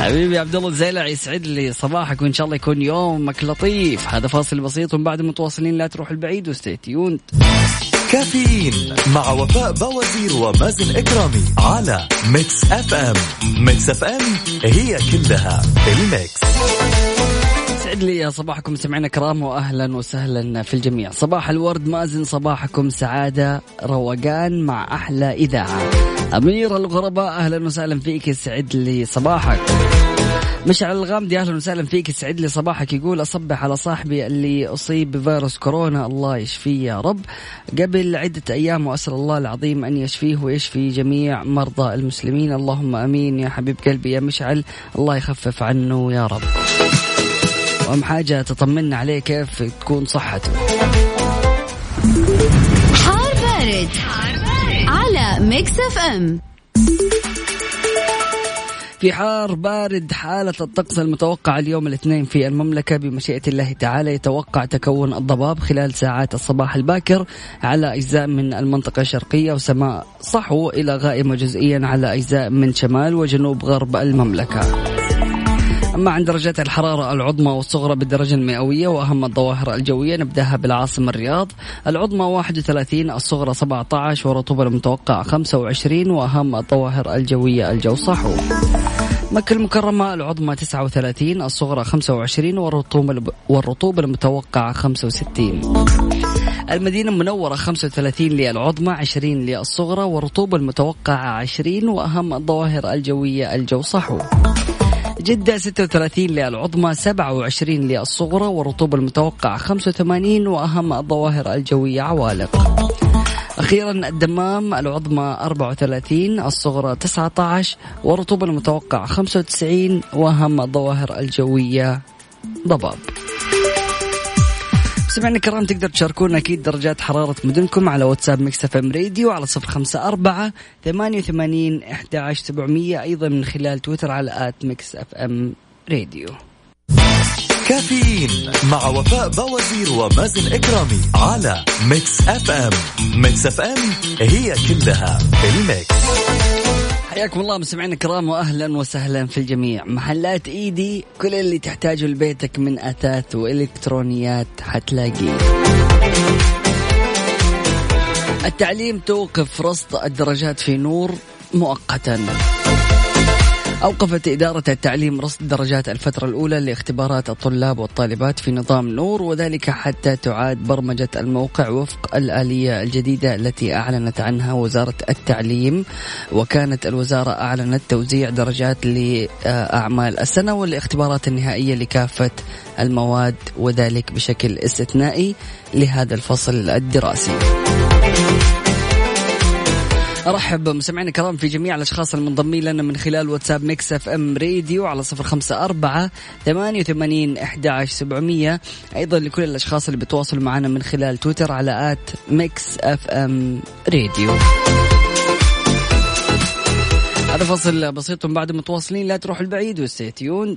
حبيبي عبد الله الزيلعي يسعد لي صباحك وإن شاء الله يكون يومك لطيف. هذا فاصل بسيط ومن بعد متواصلين، لا تروح البعيد وستي تيوند. كافيين مع وفاء بوزير ومازن إكرامي على ميكس اف ام. ميكس اف ام هي كلها الميكس. يسعد لي صباحكم سمعنا كرام، وأهلا وسهلا في الجميع. صباح الورد مازن، صباحكم سعادة روقان مع أحلى إذاعة. أمير الغرباء أهلا وسهلا فيك، يسعد لي صباحك. مشعل الغامدي أهلا وسهلا فيك، يسعد لي صباحك. يقول أصبح على صاحبي اللي أصيب بفيروس كورونا، الله يشفيه يا رب قبل عدة أيام، وأسأل الله العظيم أن يشفيه ويشفي جميع مرضى المسلمين، اللهم أمين يا حبيب قلبي يا مشعل، الله يخفف عنه يا رب. أهم حاجة تطمنا عليه كيف تكون صحته. حار بارد على ميكس اف ام. في حار بارد حالة الطقس المتوقعة اليوم الاثنين في المملكة بمشيئة الله تعالى، يتوقع تكون الضباب خلال ساعات الصباح الباكر على أجزاء من المنطقة الشرقية، وسماء صحو إلى غائمة جزئيا على أجزاء من شمال وجنوب غرب المملكة. أما عن درجات الحرارة العظمى والصغرى بالدرجة المئوية وأهم الظواهر الجوية، نبدأها بالعاصمة الرياض، العظمى واحد وثلاثين، الصغرى سبعة عشر، والرطوبة المتوقعة خمسة وعشرين، وأهم الظواهر الجوية الجو صحو. مكة المكرمة العظمى تسعة وثلاثين، الصغرى خمسة وعشرين، والرطوبة والرطوبة المتوقعة خمسة وستين. المدينة المنورة خمسة وثلاثين للعظمى، عشرين للصغرى، والرطوبة المتوقعة عشرين، وأهم الظواهر الجوية الجو صحو. جدة ستة وثلاثين للعظمى، سبعة وعشرين للصغرى، والرطوبة المتوقعة خمسة وثمانين، وأهم الظواهر الجوية عوالق. أخيرا الدمام العظمى أربعة وثلاثين، الصغرى تسعة عشر، والرطوبة المتوقعة خمسة وتسعين، وأهم الظواهر الجوية ضباب. سمعنا كرام، تقدر تشاركونا أكيد درجات حرارة مدنكم على واتساب ميكس اف ام راديو على صفر خمسة أربعة ثمانية ثمانية واحد واحد سبعمية، أيضا من خلال تويتر على آت ميكس اف ام راديو. كافيين مع وفاء بوزير ومازن إكرامي على ميكس اف ام. ميكس اف ام هي كلها الميكس. حياكم الله مستمعينا الكرام، واهلا وسهلا في الجميع. محلات ايدي كل اللي تحتاجه لبيتك من اثاث والكترونيات حتلاقيه. التعليم توقف رصد الدرجات في نور مؤقتا. أوقفت إدارة التعليم رصد درجات الفترة الأولى لاختبارات الطلاب والطالبات في نظام نور، وذلك حتى تعاد برمجة الموقع وفق الآلية الجديدة التي أعلنت عنها وزارة التعليم. وكانت الوزارة أعلنت توزيع درجات لأعمال السنة والاختبارات النهائية لكافة المواد، وذلك بشكل استثنائي لهذا الفصل الدراسي. ارحب بمستمعينا الكرام في جميع الاشخاص المنضمين لنا من خلال واتساب ميكس اف ام راديو على صفر خمسة أربعة ثمانية وثمانين أحد عشر سبعمية. ايضا لكل الاشخاص اللي بتواصلوا معنا من خلال تويتر على آت ميكس اف ام راديو. هذا فصل بسيط من بعد متواصلين، لا تروحوا البعيد وستيتيون.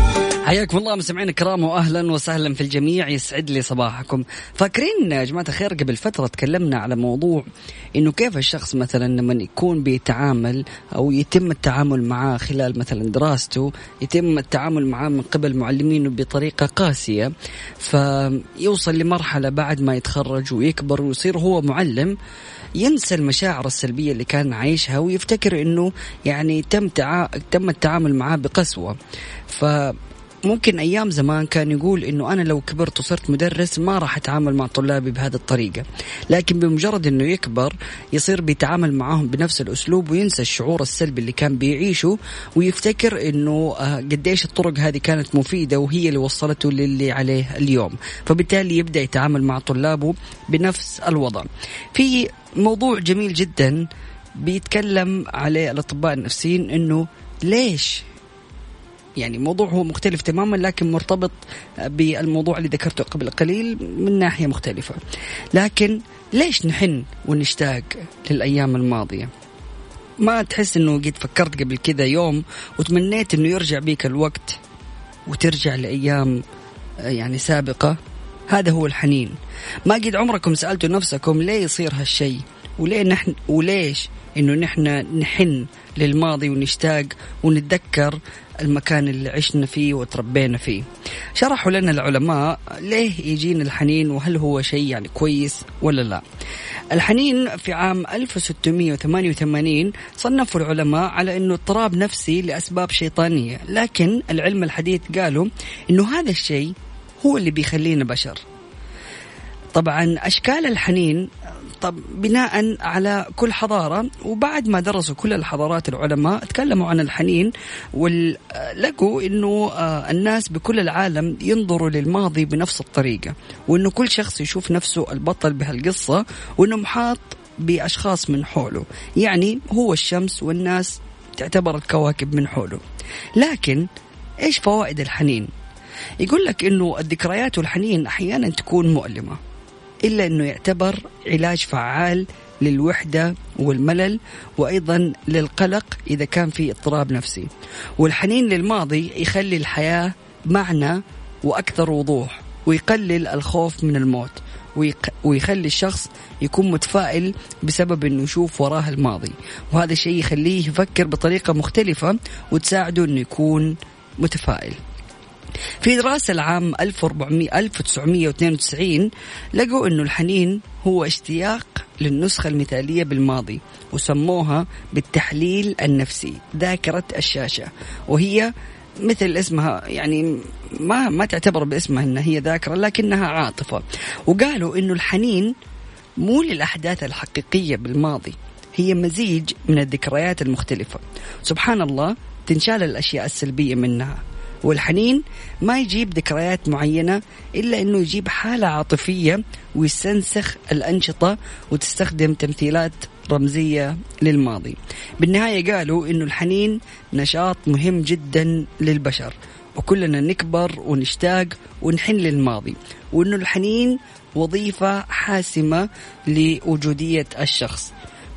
حياكم الله مستمعينا الكرام واهلا وسهلا في الجميع، يسعد لي صباحكم. فاكرين يا جماعه الخير قبل فتره تكلمنا على موضوع انه كيف الشخص مثلا لما يكون بيتعامل او يتم التعامل معاه خلال مثلا دراسته، يتم التعامل معاه من قبل معلمينه بطريقه قاسيه، فيوصل لمرحله بعد ما يتخرج ويكبر ويصير هو معلم ينسى المشاعر السلبيه اللي كان عايشها ويفتكر انه يعني تم تع... تم التعامل معاه بقسوه. ف ممكن أيام زمان كان يقول إنه أنا لو كبرت وصرت مدرس ما راح أتعامل مع طلابي بهذه الطريقة، لكن بمجرد إنه يكبر يصير بيتعامل معهم بنفس الأسلوب وينسى الشعور السلبي اللي كان بيعيشه ويفتكر إنه قديش الطرق هذه كانت مفيدة وهي اللي وصلته للي عليه اليوم، فبالتالي يبدأ يتعامل مع طلابه بنفس الوضع. في موضوع جميل جدا بيتكلم عليه الأطباء النفسيين إنه ليش، يعني موضوع هو مختلف تماما لكن مرتبط بالموضوع اللي ذكرته قبل قليل من ناحية مختلفة، لكن ليش نحن ونشتاق للأيام الماضية؟ ما تحس أنه قد فكرت قبل كذا يوم وتمنيت أنه يرجع بيك الوقت وترجع لأيام يعني سابقة؟ هذا هو الحنين. ما قد عمركم سألتوا نفسكم ليه يصير هالشي وليه نحن وليش أنه نحن نحن للماضي ونشتاق ونتذكر المكان اللي عشنا فيه وتربينا فيه؟ شرحوا لنا العلماء ليه يجينا الحنين وهل هو شيء يعني كويس ولا لا. الحنين في عام ألف وستمائة وثمانية وثمانين صنفوا العلماء على انه اضطراب نفسي لاسباب شيطانيه، لكن العلم الحديث قالوا انه هذا الشيء هو اللي بيخلينا بشر. طبعا اشكال الحنين طب بناء على كل حضارة، وبعد ما درسوا كل الحضارات العلماء تكلموا عن الحنين ولقوا أنه الناس بكل العالم ينظروا للماضي بنفس الطريقة، وأنه كل شخص يشوف نفسه البطل بهالقصة وأنه محاط بأشخاص من حوله، يعني هو الشمس والناس تعتبر الكواكب من حوله. لكن إيش فوائد الحنين؟ يقول لك أنه الذكريات والحنين أحيانا تكون مؤلمة، إلا أنه يعتبر علاج فعال للوحدة والملل وأيضا للقلق إذا كان في اضطراب نفسي. والحنين للماضي يخلي الحياة معنى وأكثر وضوح، ويقلل الخوف من الموت، ويخلي الشخص يكون متفائل بسبب أنه يشوف وراه الماضي، وهذا الشيء يخليه يفكر بطريقة مختلفة وتساعده أنه يكون متفائل. في دراسة العام ألف وتسعمائة واثنين وتسعين لقوا أنه الحنين هو اشتياق للنسخة المثالية بالماضي، وسموها بالتحليل النفسي ذاكرة الشاشة، وهي مثل اسمها يعني ما ما تعتبر باسمها أنها هي ذاكرة لكنها عاطفة. وقالوا أنه الحنين مو للأحداث الحقيقية بالماضي، هي مزيج من الذكريات المختلفة. سبحان الله تنشال الأشياء السلبية منها، والحنين ما يجيب ذكريات معينة إلا أنه يجيب حالة عاطفية ويستنسخ الأنشطة وتستخدم تمثيلات رمزية للماضي. بالنهاية قالوا أنه الحنين نشاط مهم جدا للبشر، وكلنا نكبر ونشتاق ونحن للماضي، وأنه الحنين وظيفة حاسمة لوجودية الشخص،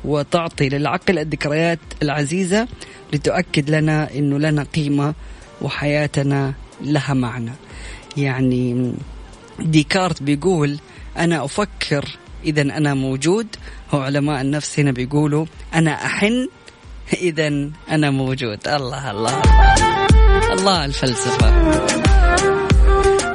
وتعطي للعقل الذكريات العزيزة لتؤكد لنا أنه لنا قيمة وحياتنا لها معنى. يعني ديكارت بيقول أنا أفكر إذا أنا موجود، وعلماء النفس هنا بيقولوا أنا أحن إذا أنا موجود. الله الله الله الفلسفة.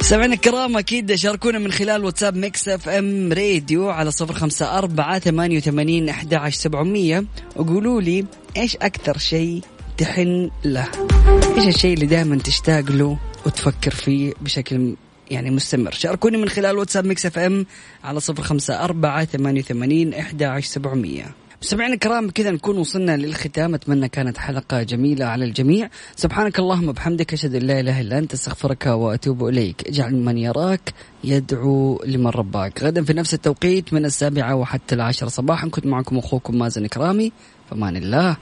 سمعنا الكرام أكيد شاركونا من خلال واتساب ميكس اف ام راديو على صفر خمسة أربعة ثمانية وثمانين أحد عشر سبعمية، وقولوا لي إيش أكثر شيء تحن له، إيش الشيء اللي دائما تشتاق له وتفكر فيه بشكل يعني مستمر. شاركوني من خلال واتساب ميكس اف ام على صفر خمسة أربعة ثمانية وثمانين أحد عشر سبعمية. مستمعينا الكرام بكذا نكون وصلنا للختام. أتمنى كانت حلقة جميلة على الجميع. سبحانك اللهم وبحمدك، أشهد أن لا إله إلا أنت، استغفرك وأتوب إليك. اجعل من يراك يدعو لمن رباك. غدا في نفس التوقيت من السابعة وحتى العاشرة صباحا كنت معكم أخوكم مازن كرامي، فمان الله.